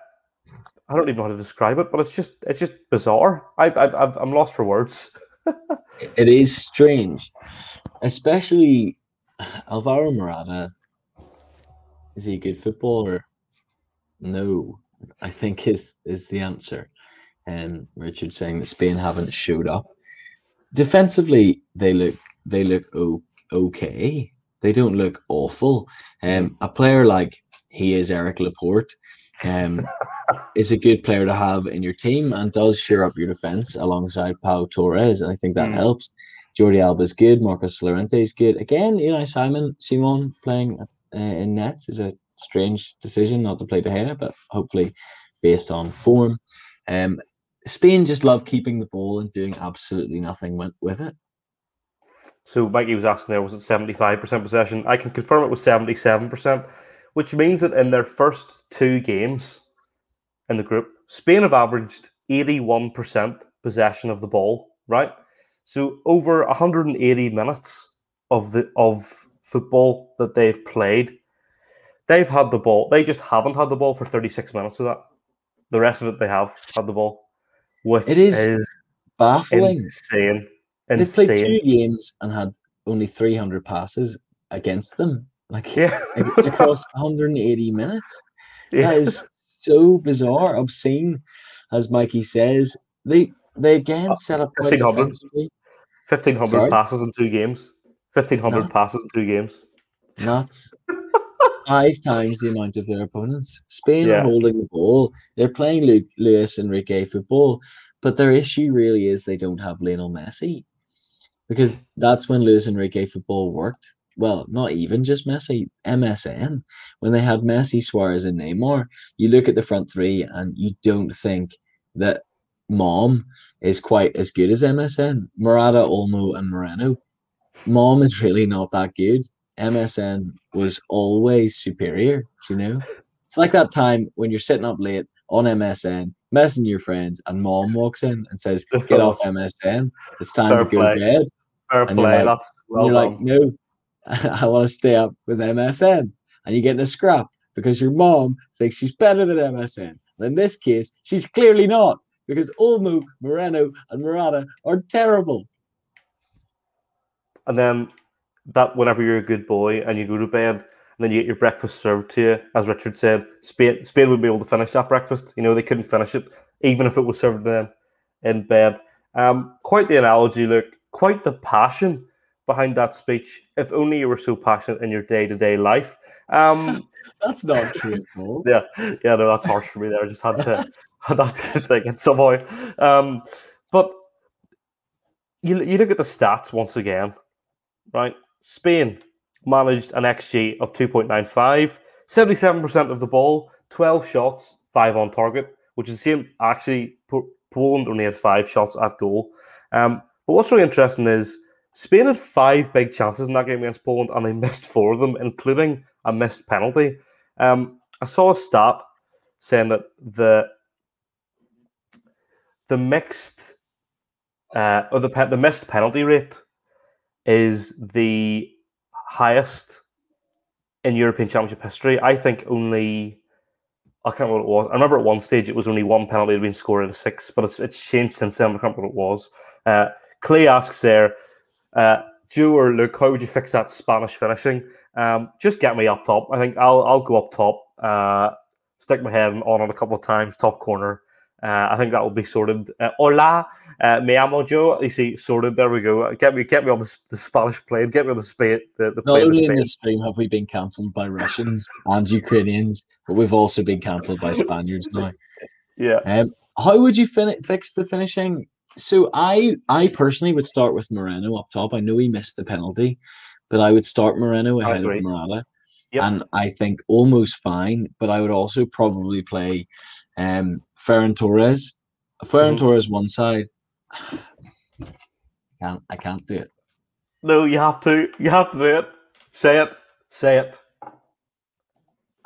don't even know how to describe it, but it's just bizarre. I'm lost for words. It is strange, especially Alvaro Morata. Is he a good footballer? No, I think is the answer. Richard saying that Spain haven't showed up. Defensively, they look okay. They don't look awful. A player like he is Eric Laporte is a good player to have in your team and does shore up your defence alongside Pau Torres, and I think that helps. Jordi Alba's good. Marcos Llorente is good. Again, you know, Simon playing in nets is a strange decision not to play De Gea, but hopefully based on form. Spain just love keeping the ball and doing absolutely nothing with it. So Mikey was asking there, was it 75% possession? I can confirm it was 77%, which means that in their first two games in the group, Spain have averaged 81% possession of the ball, right? So over 180 minutes of football that they've played, they've had the ball. They just haven't had the ball for 36 minutes of that. The rest of it, they have had the ball, which is baffling. Insane. They played two games and had only 300 passes against them, across 180 minutes. Yeah. That is so bizarre, obscene, as Mikey says. They again set up 1,500 passes in two games. 1,500 passes in two games. Nuts. 5 times the amount of their opponents. Spain are holding the ball. They're playing Luis Enrique football, but their issue really is they don't have Lionel Messi, because that's when Luis Enrique football worked. well, not even just Messi, MSN. When they had Messi, Suarez and Neymar, you look at the front three and you don't think that Mom is quite as good as MSN. Morata, Olmo and Moreno. Mom is really not that good. MSN was always superior, you know? It's like that time when you're sitting up late on MSN, messaging your friends, and Mom walks in and says, get off MSN. It's time Fair to go play. To bed. Fair and play. You're, like, that's well you're like, no, I want to stay up with MSN. And you get in a scrap because your mom thinks she's better than MSN. And in this case, she's clearly not, because Olmo, Moreno, and Morata are terrible. And then that whenever you're a good boy and you go to bed, and then you get your breakfast served to you, as Richard said, Spain wouldn't be able to finish that breakfast. You know, they couldn't finish it, even if it was served to them in bed. Quite the analogy, Luke. Quite the passion behind that speech. If only you were so passionate in your day-to-day life. That's not true, Paul. Yeah, no, that's harsh for me there. I just had to take it somehow. But you look at the stats once again, right? Spain managed an XG of 2.95, 77% of the ball, 12 shots, 5 on target, which is the same. Actually, Poland only had 5 shots at goal. But what's really interesting is Spain had 5 big chances in that game against Poland, and they missed 4 of them, including a missed penalty. I saw a stat saying that the mixed or the missed penalty rate is the highest in European Championship history. I think only, I can't remember what it was. I remember at one stage it was only 1 penalty had been scored out of 6, but it's changed since then. I can't remember what it was. Clay asks there, Joe or Luke, how would you fix that Spanish finishing? Just get me up top. I think I'll go up top, stick my head on it a couple of times, top corner. I think that will be sorted. Hola, me amo Joe. You see, sorted. There we go. Get me on the Spanish plane. Get me on the Spain. Not only in this stream have we been cancelled by Russians and Ukrainians, but we've also been cancelled by Spaniards now. Yeah. How would you fix the finishing? So I personally would start with Moreno up top. I know he missed the penalty, but I would start Moreno ahead of Morata. Yep. And I think almost fine, but I would also probably play Ferran Torres. Ferran Torres one side. I can't do it. No, you have to. You have to do it. Say it.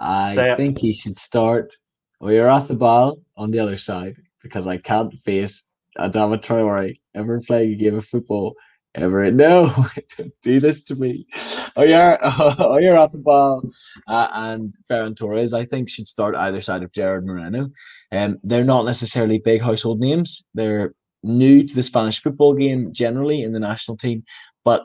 I think he should start Oyarzabal on the other side, because I can't face Adama Traore ever playing a game of football ever. No, don't do this to me. Oyarzabal and Ferran Torres, I think, should start either side of Gerard Moreno. They're not necessarily big household names. They're new to the Spanish football game generally in the national team, but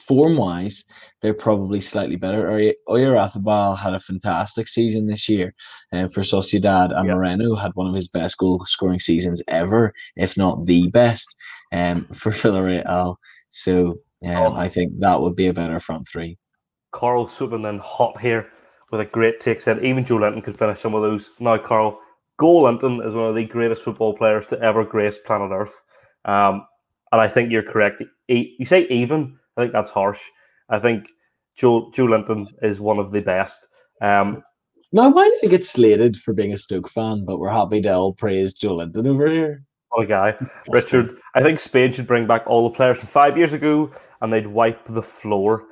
form-wise, they're probably slightly better. Oyarzabal had a fantastic season this year for Sociedad, and Moreno had one of his best goal-scoring seasons ever, if not the best, for Villarreal. So I think that would be a better front three. Carl Subban hot here with a great take, said even Joe Linton could finish some of those. Now, Carl, Joe Linton is one of the greatest football players to ever grace planet Earth. And I think you're correct. You say even, I think that's harsh. I think Joe Linton is one of the best. Now, why do they get slated for being a Stoke fan, but we're happy to all praise Joe Linton over here? What a guy. Richard, I think Spain should bring back all the players from 5 years ago and they'd wipe the floor.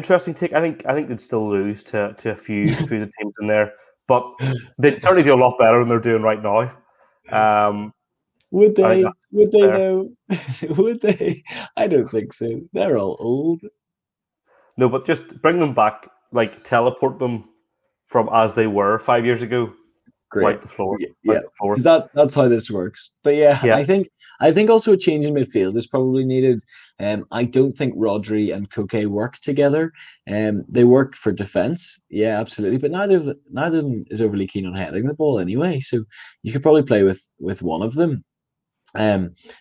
Interesting take. I think they'd still lose to a few of the teams in there, but they'd certainly do a lot better than they're doing right now. Would they? Would they though? Would they? I don't think so. They're all old. No, but just bring them back, like teleport them from as they were 5 years ago. Great. Wipe the floor. Yeah. The floor. That's how this works. But yeah, I think also a change in midfield is probably needed. I don't think Rodri and Koke work together. They work for defense. Yeah, absolutely. But neither of them is overly keen on heading the ball anyway. So you could probably play with one of them.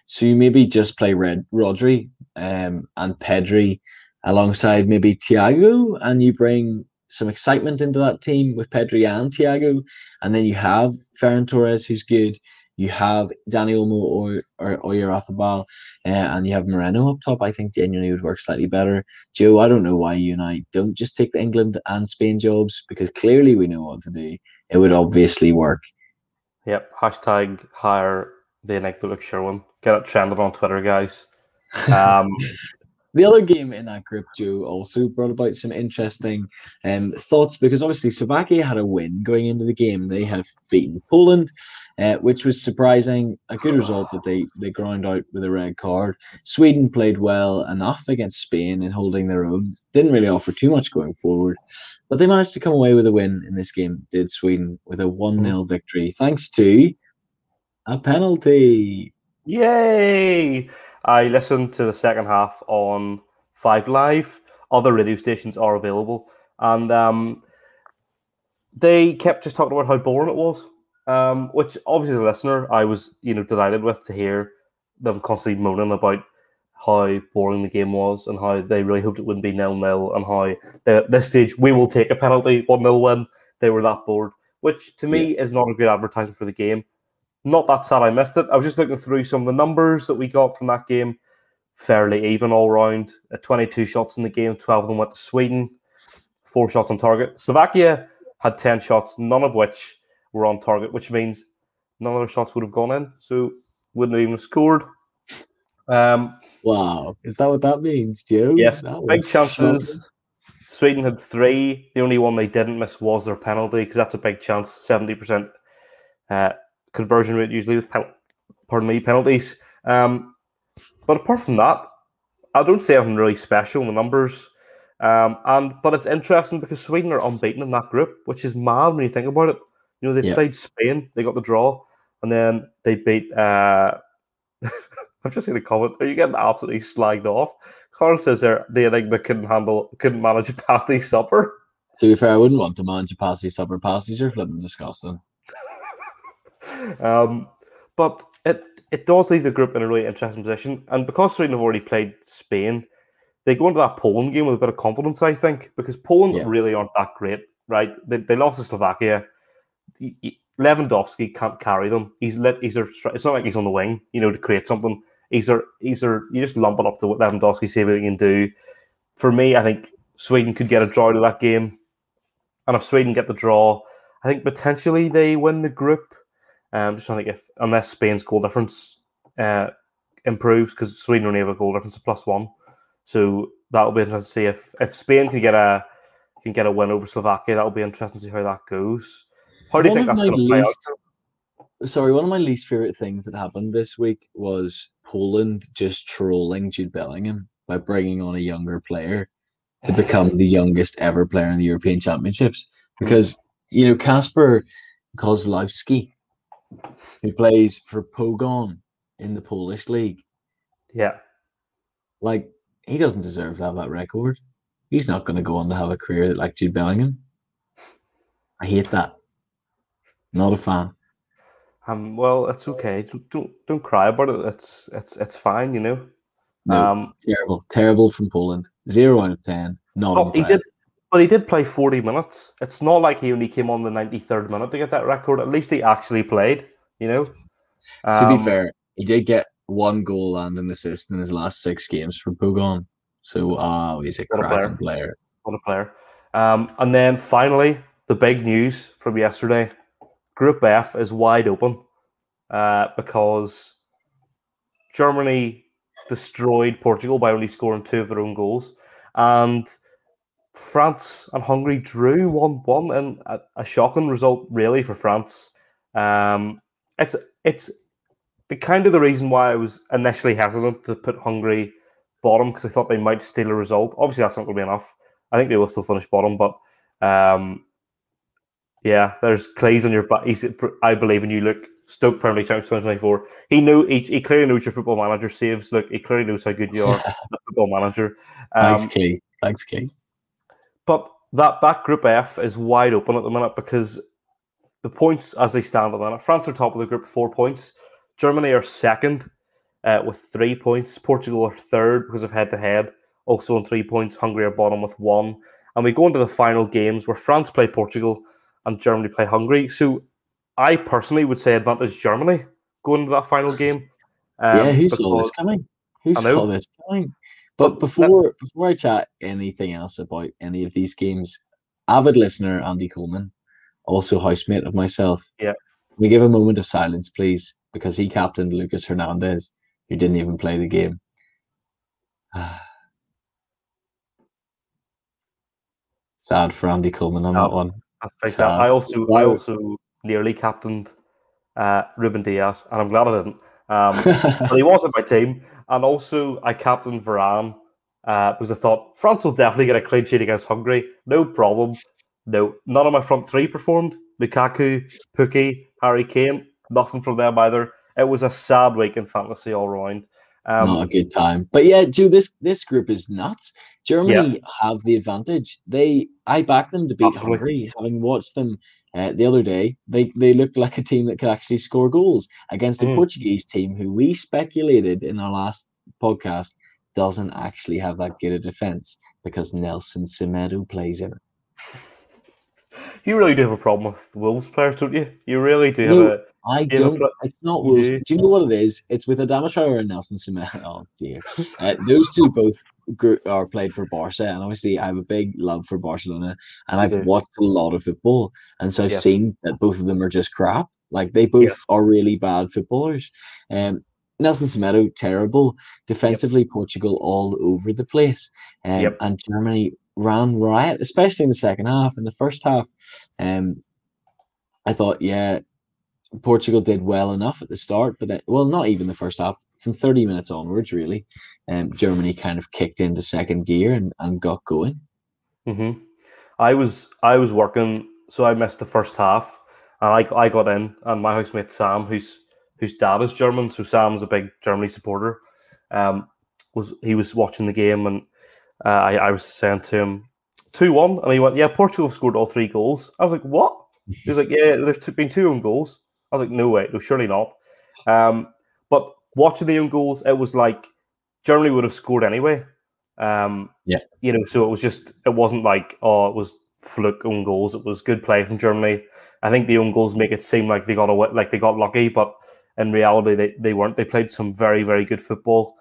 So you maybe just play Rodri and Pedri alongside maybe Thiago, and you bring some excitement into that team with Pedri and Thiago, and then you have Ferran Torres, who's good. you have Dani Olmo or Oyarzabal, and you have Moreno up top, I think genuinely would work slightly better. Joe, I don't know why you and I don't just take the England and Spain jobs, because clearly we know what to do. It would obviously work. Yep. Hashtag hire the Enigmatic Sherwin. Get it trending on Twitter, guys. The other game in that group, Joe, also brought about some interesting thoughts, because obviously Slovakia had a win going into the game. They had beaten Poland, which was surprising. A good result that they ground out with a red card. Sweden played well enough against Spain in holding their own. Didn't really offer too much going forward, but they managed to come away with a win in this game, did Sweden, with a 1-0 victory, thanks to a penalty. Yay! I listened to the second half on Five Live. Other radio stations are available. And they kept just talking about how boring it was, which obviously as a listener, I was delighted with, to hear them constantly moaning about how boring the game was and how they really hoped it wouldn't be 0-0 and how they, at this stage, we will take a penalty, 1-0 win. They were that bored, which to me is not a good advertisement for the game. Not that sad I missed it. I was just looking through some of the numbers that we got from that game. Fairly even all round. 22 shots in the game. 12 of them went to Sweden. 4 shots on target. Slovakia had 10 shots, none of which were on target, which means none of their shots would have gone in. So wouldn't have even scored. Wow. Is that what that means, Joe? Yes. Big chances. Shocking. Sweden had 3. The only one they didn't miss was their penalty, because that's a big chance. 70%. Conversion rate usually with penalties. But apart from that, I don't see anything really special in the numbers. But it's interesting because Sweden are unbeaten in that group, which is mad when you think about it. You know, they played Spain, they got the draw, and then they beat... I've just seen a comment. Are you getting absolutely slagged off? Carl says the Enigma couldn't manage a pasty supper. To be fair, I wouldn't want to manage a pasty supper. Pasties are flipping disgusting. But it does leave the group in a really interesting position, and because Sweden have already played Spain, they go into that Poland game with a bit of confidence, I think, because Poland really aren't that great, right? They lost to Slovakia. Lewandowski can't carry them. It's not like he's on the wing, to create something. You just lump it up to what Lewandowski, see what he can do. For me, I think Sweden could get a draw to that game, and if Sweden get the draw, I think potentially they win the group. I'm just trying to think unless Spain's goal difference improves, because Sweden only have a goal difference of +1, so that'll be interesting to see if Spain can get a win over Slovakia. That'll be interesting to see how that goes. How do you think that's going to play out? Sorry, one of my least favorite things that happened this week was Poland just trolling Jude Bellingham by bringing on a younger player to become the youngest ever player in the European Championships, because Kasper Kozlowski, who plays for Pogoń in the Polish league. Yeah. Like, he doesn't deserve to have that record. He's not going to go on to have a career like Jude Bellingham. I hate that. Not a fan. Well, it's okay. Don't cry about it. It's fine, No, terrible from Poland. 0 out of 10. But he did play 40 minutes. It's not like he only came on the 93rd minute to get that record. At least he actually played, To be fair, he did get 1 goal and an assist in his last 6 games for Pogoń. So, he's a cracking player. What a player. And then, finally, the big news from yesterday. Group F is wide open because Germany destroyed Portugal by only scoring 2 of their own goals. And... France and Hungary drew 1-1, and a shocking result really for France. It's the kind of the reason why I was initially hesitant to put Hungary bottom, because I thought they might steal a result. Obviously, that's not going to be enough. I think they will still finish bottom, but there's Cleese on your back. I believe in you, Luke. Stoke Premier League Champions 2024. He clearly knows your Football Manager saves. Look, he clearly knows how good you are. Football Manager. Thanks, Cleese. But that Group F is wide open at the minute, because the points as they stand at the minute, France are top of the group, 4 points. Germany are second with 3 points. Portugal are third because of head-to-head, also on 3 points. Hungary are bottom with 1. And we go into the final games where France play Portugal and Germany play Hungary. So I personally would say advantage Germany, going into that final game. Yeah, who's all this coming? Who's all this coming? But before I chat anything else about any of these games, avid listener Andy Coleman, also housemate of myself. Yeah. We give a moment of silence, please, because he captained Lucas Hernandez, who didn't even play the game. Sad for Andy Coleman on that one. I also nearly captained Rúben Dias, and I'm glad I didn't. But he wasn't my team, and also I captained Varane because I thought France will definitely get a clean sheet against Hungary, no problem. No, none of my front three performed. Lukaku, Pukki, Harry Kane, nothing from them either. It was a sad week in fantasy all round. Not a good time, but yeah, Joe, this group is nuts. Germany have the advantage. I backed them to beat Hungary, having watched them the other day. They looked like a team that could actually score goals against a Portuguese team who we speculated in our last podcast doesn't actually have that good a defense because Nelson Semedo plays in it. You really do have a problem with the Wolves players, don't you? You really do have a... I don't. It's not Wolves. Do you know what it is? It's with Adama Traore and Nelson Semedo. Oh, dear. Those two both are played for Barca, and obviously I have a big love for Barcelona, and I've watched a lot of football, and so I've seen that both of them are just crap. Like, they both are really bad footballers. Nelson Semedo, terrible. Defensively, Portugal all over the place. And Germany ran riot, especially in the second half. In the first half, I thought, Portugal did well enough at the start, but then, well, not even the first half. From 30 minutes onwards, really, Germany kind of kicked into second gear and got going. Mm-hmm. I was working, so I missed the first half, and I got in, and my housemate Sam, whose dad is German, so Sam's a big Germany supporter. He was watching the game, and I was saying to him 2-1, and he went, yeah, Portugal have scored all three goals. I was like, what? He was like, yeah, there's been two own goals. I was like, no way, no, surely not. But watching the own goals, it was like Germany would have scored anyway. So it wasn't like, oh, it was fluke own goals. It was good play from Germany. I think the own goals make it seem like they got away, like they got lucky, but in reality, they weren't. They played some very, very good football.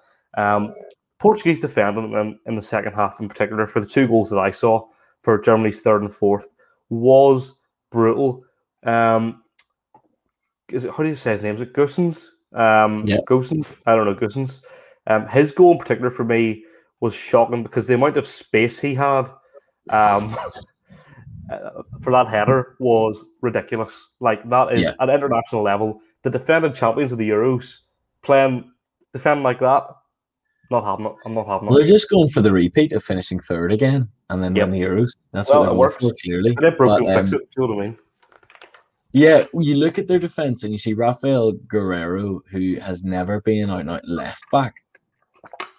Portuguese defending in the second half, in particular, for the two goals that I saw for Germany's third and fourth, was brutal. How do you say his name? Is it Goossens? Goossens? I don't know, Goossens. His goal in particular for me was shocking because the amount of space he had for that header was ridiculous. Like, that is at international level, the defending champions of the Euros defending like that. Not having it. I'm not having it. Well, they're just going for the repeat of finishing third again and then win the Euros. That's what they're going for, clearly. And it broke the fix it. Do you know what I mean? Yeah, you look at their defence and you see Rafael Guerreiro, who has never been an out-and-out left-back.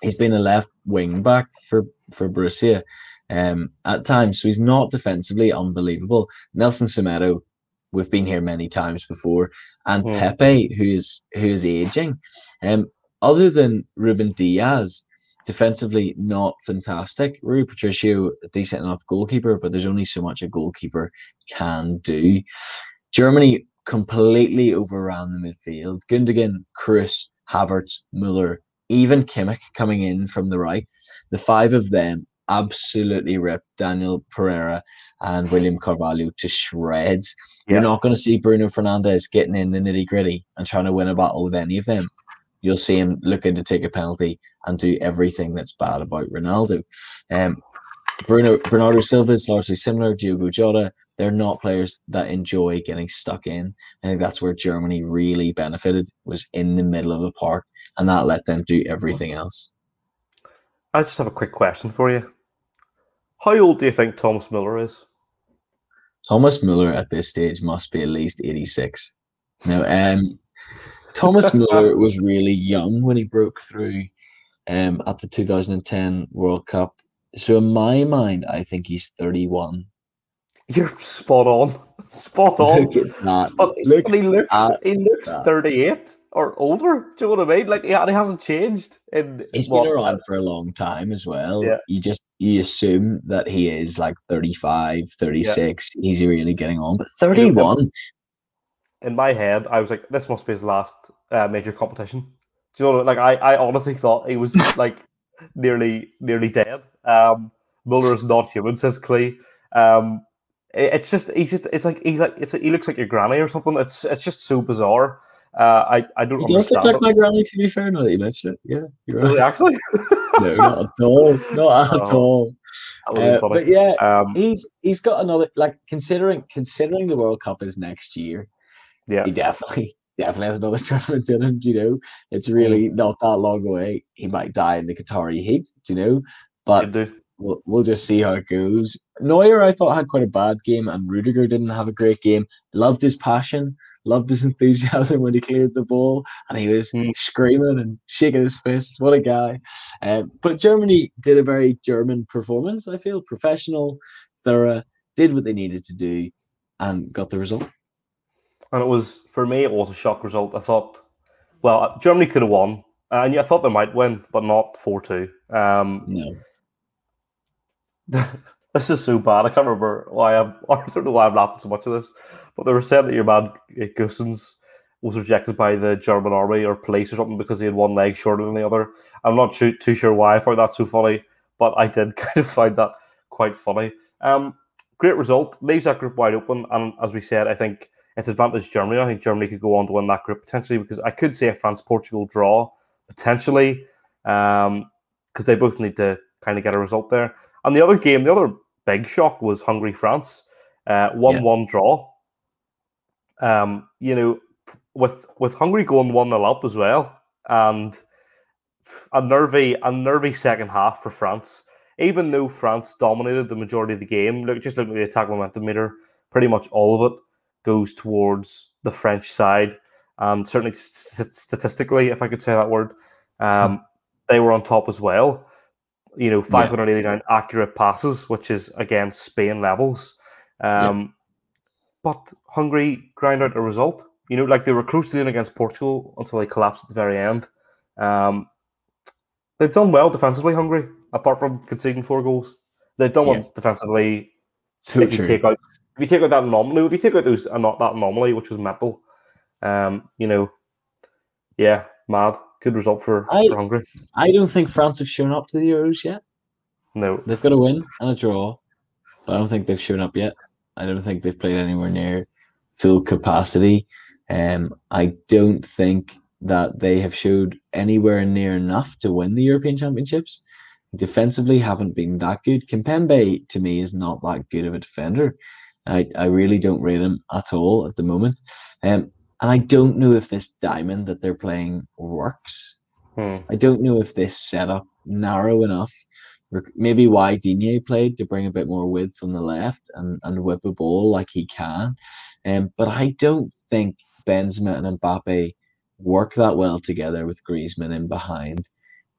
He's been a left wing-back for Borussia at times, so he's not defensively unbelievable. Nelson Semedo, we've been here many times before, and Pepe, who is ageing. Other than Rúben Dias, defensively not fantastic. Rui Patricio, a decent enough goalkeeper, but there's only so much a goalkeeper can do. Germany completely overran the midfield. Gundogan, Kroos, Havertz, Müller, even Kimmich coming in from the right. The five of them absolutely ripped Daniel Pereira and William Carvalho to shreds. You're not going to see Bruno Fernandes getting in the nitty-gritty and trying to win a battle with any of them. You'll see him looking to take a penalty and do everything that's bad about Ronaldo. Bernardo Silva is largely similar. Diogo Jota, they're not players that enjoy getting stuck in. I think that's where Germany really benefited, was in the middle of the park, and that let them do everything else. I just have a quick question for you. How old do you think Thomas Müller is? Thomas Müller at this stage must be at least 86. Now, Thomas Müller was really young when he broke through at the 2010 World Cup. So in my mind, I think he's 31. You're spot on. Spot on. Look at that. But he looks 38 or older. Do you know what I mean? Like, he hasn't changed. He's been around for a long time as well. Yeah. You assume that he is like 35, 36. Yeah. He's really getting on. But 31... in my head, I was like, this must be his last major competition. Do you know what I mean? Like, I honestly thought he was like nearly dead. Muller's not human, says Klee. It's just he looks like your granny or something. It's just so bizarre. I don't. He does look like my granny, to be fair. Now that you mentioned it, yeah, you're right. Actually, no, not at all, not at all. But yeah, he's got another, like, considering the World Cup is next year. Yeah, he definitely has another tournament in him. Do you know, it's really not that long away. He might die in the Qatari heat. Do you know, but we'll just see how it goes. Neuer, I thought, had quite a bad game, and Rudiger didn't have a great game. Loved his passion, loved his enthusiasm when he cleared the ball, and he was screaming and shaking his fists. What a guy. But Germany did a very German performance, I feel. Professional, thorough, did what they needed to do, and got the result. And it was, for me, it was a shock result. I thought, well, Germany could have won. And I thought they might win, but not 4-2. No. This is so bad. I can't remember why I don't know why I'm laughing so much at this, but they were saying that your man Goossens was rejected by the German army or police or something because he had one leg shorter than the other. I'm not too sure why I found that so funny, but I did kind of find that quite funny. Great result. Leaves that group wide open, and as we said, I think it's advantaged Germany. I think Germany could go on to win that group potentially, because I could see a France-Portugal draw potentially, because they both need to kind of get a result there. And the other game, the other big shock was Hungary-France, 1-1 draw. You know, with Hungary going 1-0 up as well, and a nervy second half for France. Even though France dominated the majority of the game, look at the attack momentum meter, pretty much all of it goes towards the French side. And certainly statistically, if I could say that word, they were on top as well. You know, 589 accurate passes, which is, again, Spain levels. But Hungary grind out a result. You know, like, they were close to doing against Portugal until they collapsed at the very end. They've done well defensively, Hungary, apart from conceding 4 goals. They've done well defensively. So if you take out that anomaly, which was mental, you know, yeah, mad. Good result for Hungary. I don't think France have shown up to the Euros yet. No. They've got a win and a draw, but I don't think they've shown up yet. I don't think they've played anywhere near full capacity. I don't think that they have showed anywhere near enough to win the European Championships. Defensively, haven't been that good. Kimpembe, to me, is not that good of a defender. I really don't rate him at all at the moment. And I don't know if this diamond that they're playing works. I don't know if this setup narrow enough. Maybe why Denayer played, to bring a bit more width on the left and whip a ball like he can. But I don't think Benzema and Mbappe work that well together with Griezmann in behind.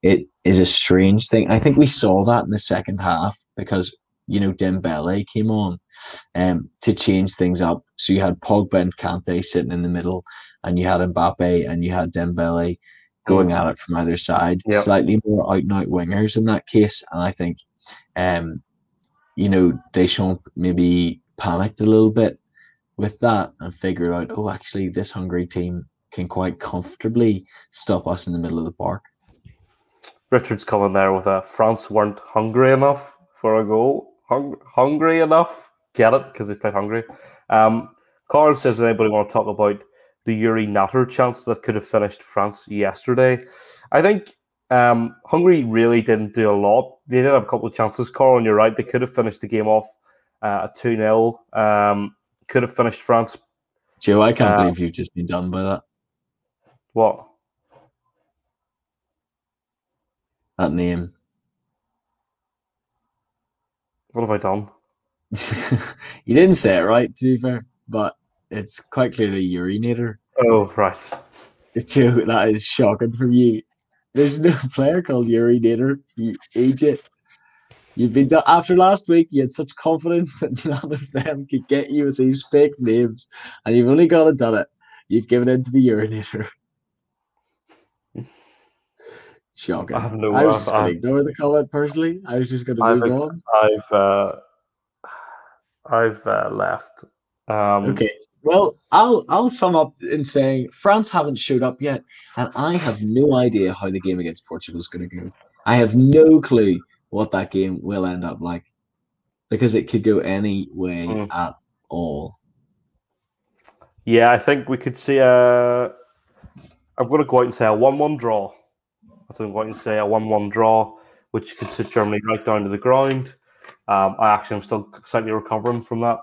It is a strange thing. I think we saw that in the second half because, you know, Dembele came on to change things up. So you had Pogba and Kante sitting in the middle, and you had Mbappe and you had Dembele going at it from either side. Yep. Slightly more out-and-out wingers in that case. And I think, you know, Deschamps maybe panicked a little bit with that and figured out, oh, actually, this Hungary team can quite comfortably stop us in the middle of the park. Richard's coming there with a France weren't hungry enough for a goal. Hungry enough, get it, because they played Hungary. Carl says, anybody want to talk about the Yuri Natter chance that could have finished France yesterday? I think Hungary really didn't do a lot. They did have a couple of chances, Carl, and you're right. They could have finished the game off at 2-0. Could have finished France. Joe, I can't believe you've just been done by that. What? That name. What have I done? You didn't say it right, to be fair, but it's quite clearly urinator. Oh, right. Joe, that is shocking from you. There's no player called urinator, you idiot. You've been after last week, you had such confidence that none of them could get you with these fake names, and you've only got to done it. You've given in to the urinator. Shocking. I was just going to ignore the comment personally. I was just going to move on. I've left. Okay, Well, I'll sum up in saying France haven't showed up yet, and I have no idea how the game against Portugal is going to go. I have no clue what that game will end up like, because it could go any way at all. Yeah, I think we could see a... I'm going to go out and say a 1-1 draw. I think I'm going to say a 1-1 draw, which could sit Germany right down to the ground. I'm still slightly recovering from that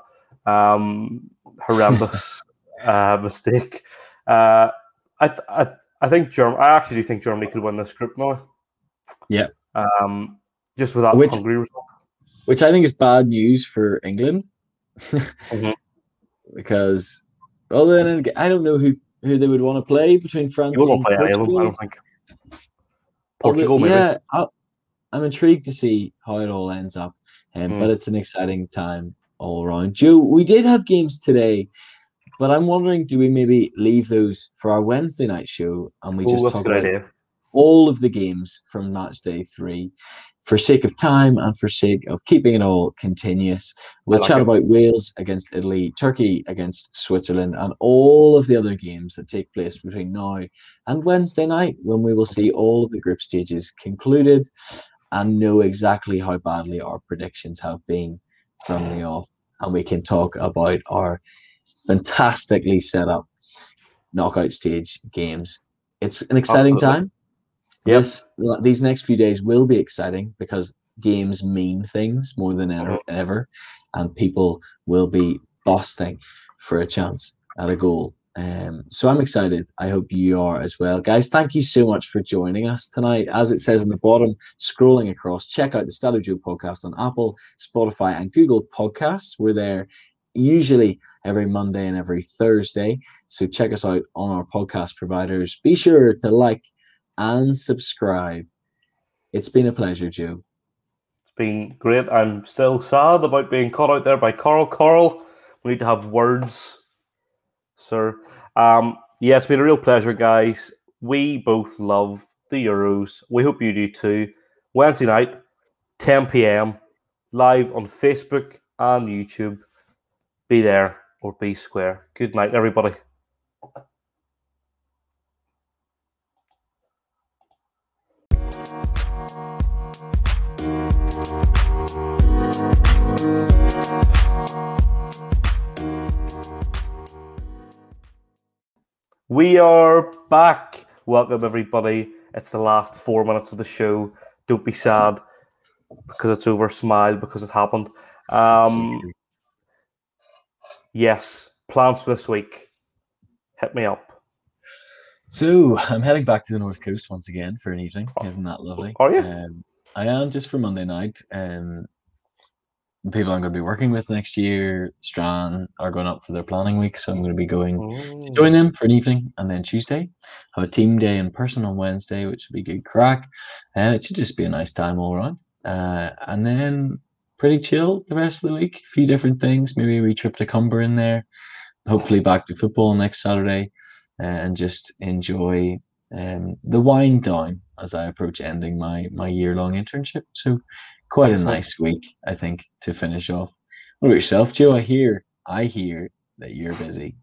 horrendous mistake. I think Germany. I actually do think Germany could win this group now. Yeah. Just with that Hungary result, which I think is bad news for England, because then I don't know who they would want to play between France and Portugal. I don't think Portugal. Although, maybe. Yeah, I'm intrigued to see how it all ends up, but it's an exciting time all around. Joe, we did have games today, but I'm wondering, do we maybe leave those for our Wednesday night show and we just talk about all of the games from match day 3 for sake of time and for sake of keeping it all continuous. We'll chat about Wales against Italy, Turkey against Switzerland, and all of the other games that take place between now and Wednesday night, when we will see all of the group stages concluded and know exactly how badly our predictions have been from the off. And we can talk about our fantastically set up knockout stage games. It's an exciting time. Yes, these next few days will be exciting because games mean things more than ever, and people will be busting for a chance at a goal. So I'm excited. I hope you are as well. Guys, thank you so much for joining us tonight. As it says on the bottom, scrolling across, check out the Statto Joe podcast on Apple, Spotify, and Google Podcasts. We're there usually every Monday and every Thursday. So check us out on our podcast providers. Be sure to like and subscribe. It's been a pleasure, Joe. It's been great. I'm still sad about being caught out there by Carl. Carl, we need to have words, sir. Yeah, it's been a real pleasure, guys. We both love the Euros. We hope you do too. Wednesday night, 10 p.m, live on Facebook and YouTube. Be there or be square. Good night, everybody. We are back. Welcome, everybody. It's the last 4 minutes of the show. Don't be sad because it's over. Smile because it happened. Yes, plans for this week. Hit me up. So I'm heading back to the North Coast once again for an evening. Isn't that lovely? Are you? I am, just for Monday night. People I'm going to be working with next year, Strand, are going up for their planning week, so I'm going to be going to join them for an evening, and then Tuesday have a team day in person on Wednesday, which will be good crack. It should just be a nice time all around. And then pretty chill the rest of the week. A few different things, maybe a wee trip to Cumber in there. Hopefully back to football next Saturday, and just enjoy the wind down as I approach ending my year-long internship. So. Quite a nice week, I think, to finish off. What about yourself, Joe? I hear that you're busy.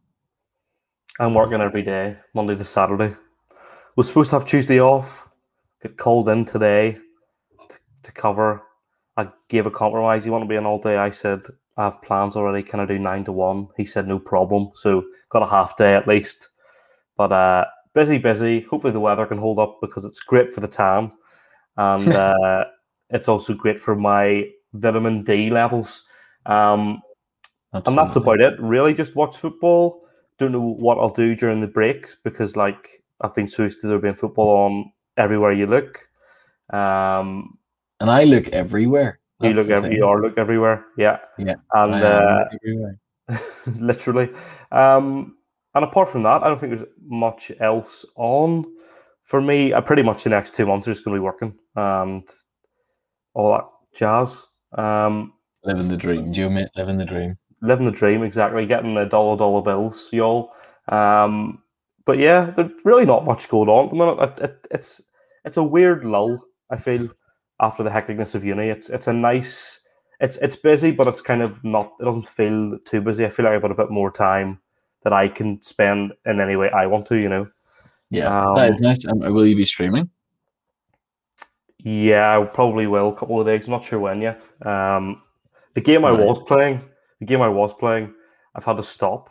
I'm working every day, Monday to Saturday. We're supposed to have Tuesday off. Get called in today to cover. I gave a compromise. He wanted to be in all day. I said, I have plans already. Can I do 9 to 1? He said, no problem. So got a half day at least. But busy. Hopefully the weather can hold up because it's great for the tan. And... it's also great for my vitamin D levels. And that's about it. Really, just watch football. Don't know what I'll do during the breaks because, like, I've been so used to there being football on everywhere you look. And I look everywhere. You look everywhere. Yeah. And everywhere. Literally. And apart from that, I don't think there's much else on. For me, I pretty much the next 2 months are just going to be working and all that jazz. Living the dream, Joe, mate. Living the dream, exactly. Getting the dollar bills, y'all. But yeah, there's really not much going on at the minute. It's a weird lull, I feel, after the hecticness of uni. It's busy, but it's kind of not. It doesn't feel too busy. I feel like I've got a bit more time that I can spend in any way I want to, you know. Yeah, that is nice. Will you be streaming? Yeah, I probably will. A couple of days. I'm not sure when yet. The game I was playing, I've had to stop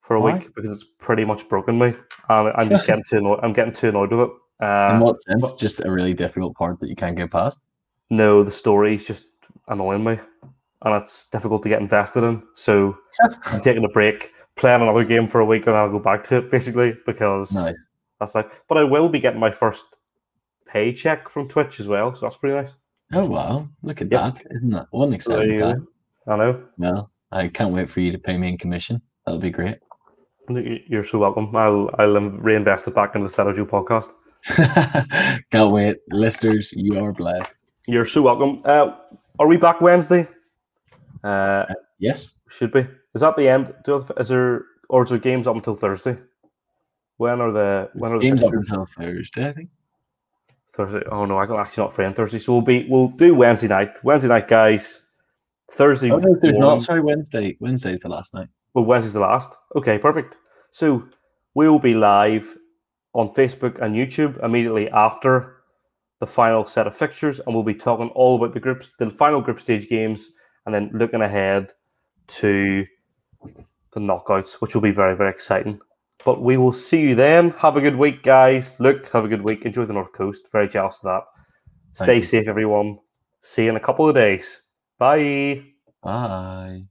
for a week because it's pretty much broken me. I'm just getting too annoyed. I'm getting too annoyed with it. In what sense? Just a really difficult part that you can't get past? No, the story's just annoying me, and it's difficult to get invested in. So I'm taking a break, playing another game for a week, and I'll go back to it basically because that's like. But I will be getting my first paycheck from Twitch as well, so that's pretty nice. Oh wow! Look at that! Isn't that one exciting time? I know. Well, I can't wait for you to pay me in commission. That'll be great. You're so welcome. I'll reinvest it back into the Statto Joe podcast. Can't wait, listeners! You are blessed. You're so welcome. Are we back Wednesday? Yes, should be. Is that the end? Is there games up until Thursday? When are the games up until Thursday? I think. Thursday. Oh no, I'm actually not free on Thursday, so we'll do Wednesday night. Wednesday night, guys. Thursday. Oh no, there's morning. Not. Sorry, Wednesday. Wednesday's the last night. Well, Wednesday's the last. Okay, perfect. So we'll be live on Facebook and YouTube immediately after the final set of fixtures, and we'll be talking all about the groups, the final group stage games, and then looking ahead to the knockouts, which will be very, very exciting. But we will see you then. Have a good week, guys. Look, have a good week. Enjoy the North Coast. Very jealous of that. Stay safe, everyone. See you in a couple of days. Bye. Bye.